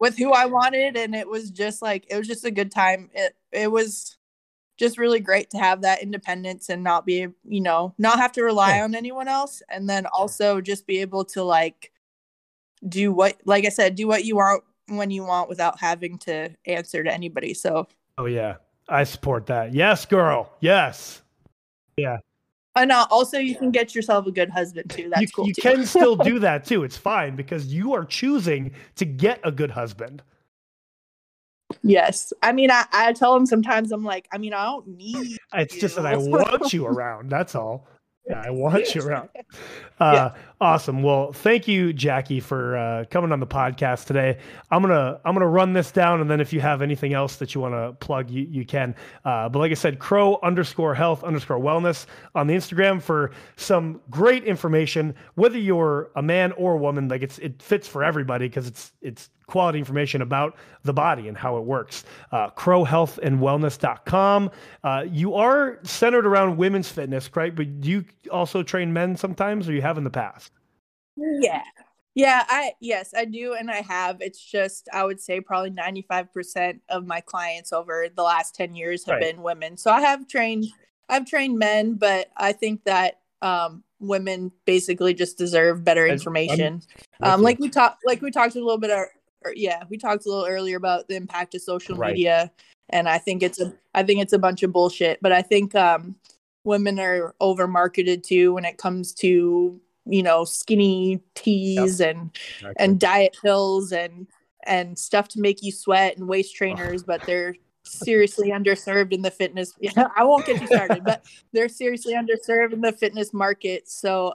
With who I wanted. And it was just like, it was just a good time. It was just really great to have that independence and not be, not have to rely on anyone else. And then also just be able to like, do what, like I said, do what you want when you want without having to answer to anybody. So, Oh yeah. I support that. Yes, girl. Yes. Yeah. And also you can get yourself a good husband too. That's cool. You can still do that too. It's fine because you are choosing to get a good husband. Yes. I mean, I tell him sometimes, I'm like, I mean, I don't need It's you. Just that I want you around. That's all. Yeah, I want you around. Awesome. Well, thank you, Jackie, for coming on the podcast today. I'm gonna run this down, and then if you have anything else that you want to plug, you can. But like I said, Crow_health_wellness on the Instagram for some great information. Whether you're a man or a woman, like it fits for everybody because it's quality information about the body and how it works. Crowhealthandwellness.com. You are centered around women's fitness, right? But do you also train men sometimes, or you have in the past? Yes, I do. And I have, it's just, I would say probably 95% of my clients over the last 10 years have been women. So I've trained men, but I think that, women basically just deserve better information. We talked a little earlier about the impact of social media, and I think it's a bunch of bullshit. But I think women are over marketed too when it comes to skinny teas and diet pills and stuff to make you sweat and waist trainers, but they're seriously underserved in the fitness. I won't get you started, but they're seriously underserved in the fitness market. So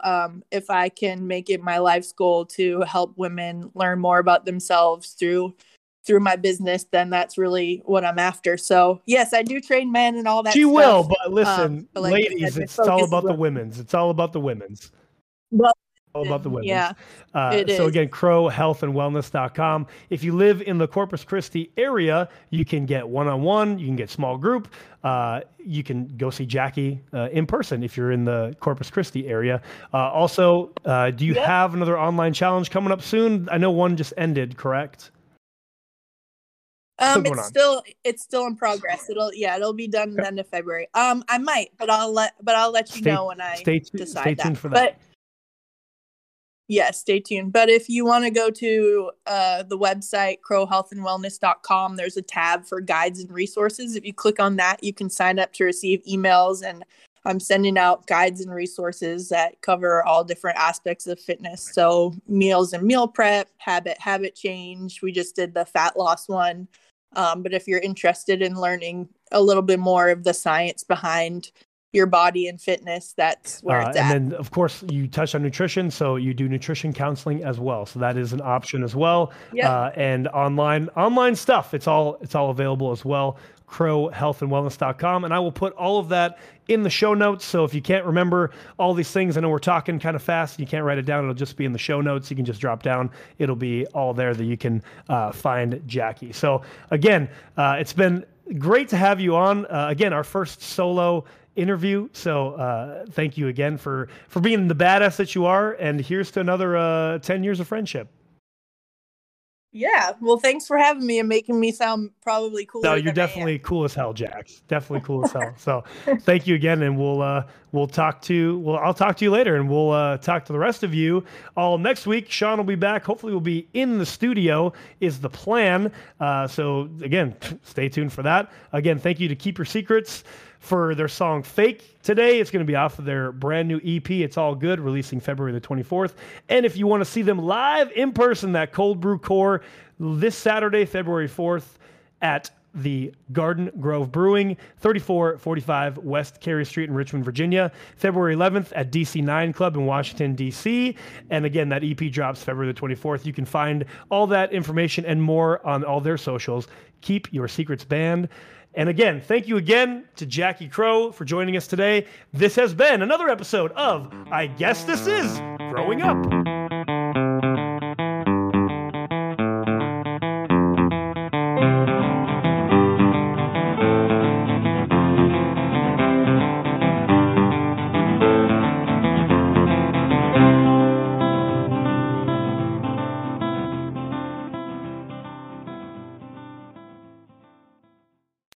if I can make it my life's goal to help women learn more about themselves through my business, then that's really what I'm after. So yes, I do train men and all that. She will, but listen, but like ladies, said, it's all about the women's. It's all about the women's. Well, all about the women. Yeah, so again, crowhealthandwellness.com. If you live in the Corpus Christi area, you can get one-on-one, you can get small group. You can go see Jackie in person if you're in the Corpus Christi area. Also, do you have another online challenge coming up soon? I know one just ended, correct? It's still in progress. It'll be done at the end of February. I might, but I'll let you know when I decide. Stay tuned for that. Yeah, stay tuned. But if you want to go to the website, crowhealthandwellness.com, there's a tab for guides and resources. If you click on that, you can sign up to receive emails. And I'm sending out guides and resources that cover all different aspects of fitness. So meals and meal prep, habit change. We just did the fat loss one. But if you're interested in learning a little bit more of the science behind your body and fitness, that's where it's at. And then of course you touched on nutrition. So you do nutrition counseling as well. So that is an option as well. Yep. And online stuff. It's all available as well. crowhealthandwellness.com. And I will put all of that in the show notes. So if you can't remember all these things, I know we're talking kind of fast, you can't write it down. It'll just be in the show notes. You can just drop down. It'll be all there that you can find Jackie. So again, it's been great to have you on. Again, our first solo interview. So thank you again for being the badass that you are. And here's to another 10 years of friendship. Yeah. Well, thanks for having me and making me sound probably cool. No, you're definitely cool as hell, Jax. Definitely cool as hell. So thank you again. And I'll talk to you later, and we'll talk to the rest of you all next week. Sean will be back. Hopefully we'll be in the studio is the plan. So again, stay tuned for that. Again, thank you to Keep Your Secrets for their song Fake today. It's going to be off of their brand new EP, It's All Good, releasing February the 24th. And if you want to see them live in person, that Cold Brew Core, this Saturday, February 4th at the Garden Grove Brewing, 3445 West Carey Street in Richmond, Virginia. February 11th at DC9 Club in Washington, D.C. And again, that EP drops February the 24th. You can find all that information and more on all their socials. Keep Your Secrets Band. And again, thank you again to Jackie Crow for joining us today. This has been another episode of I Guess This Is Growing Up.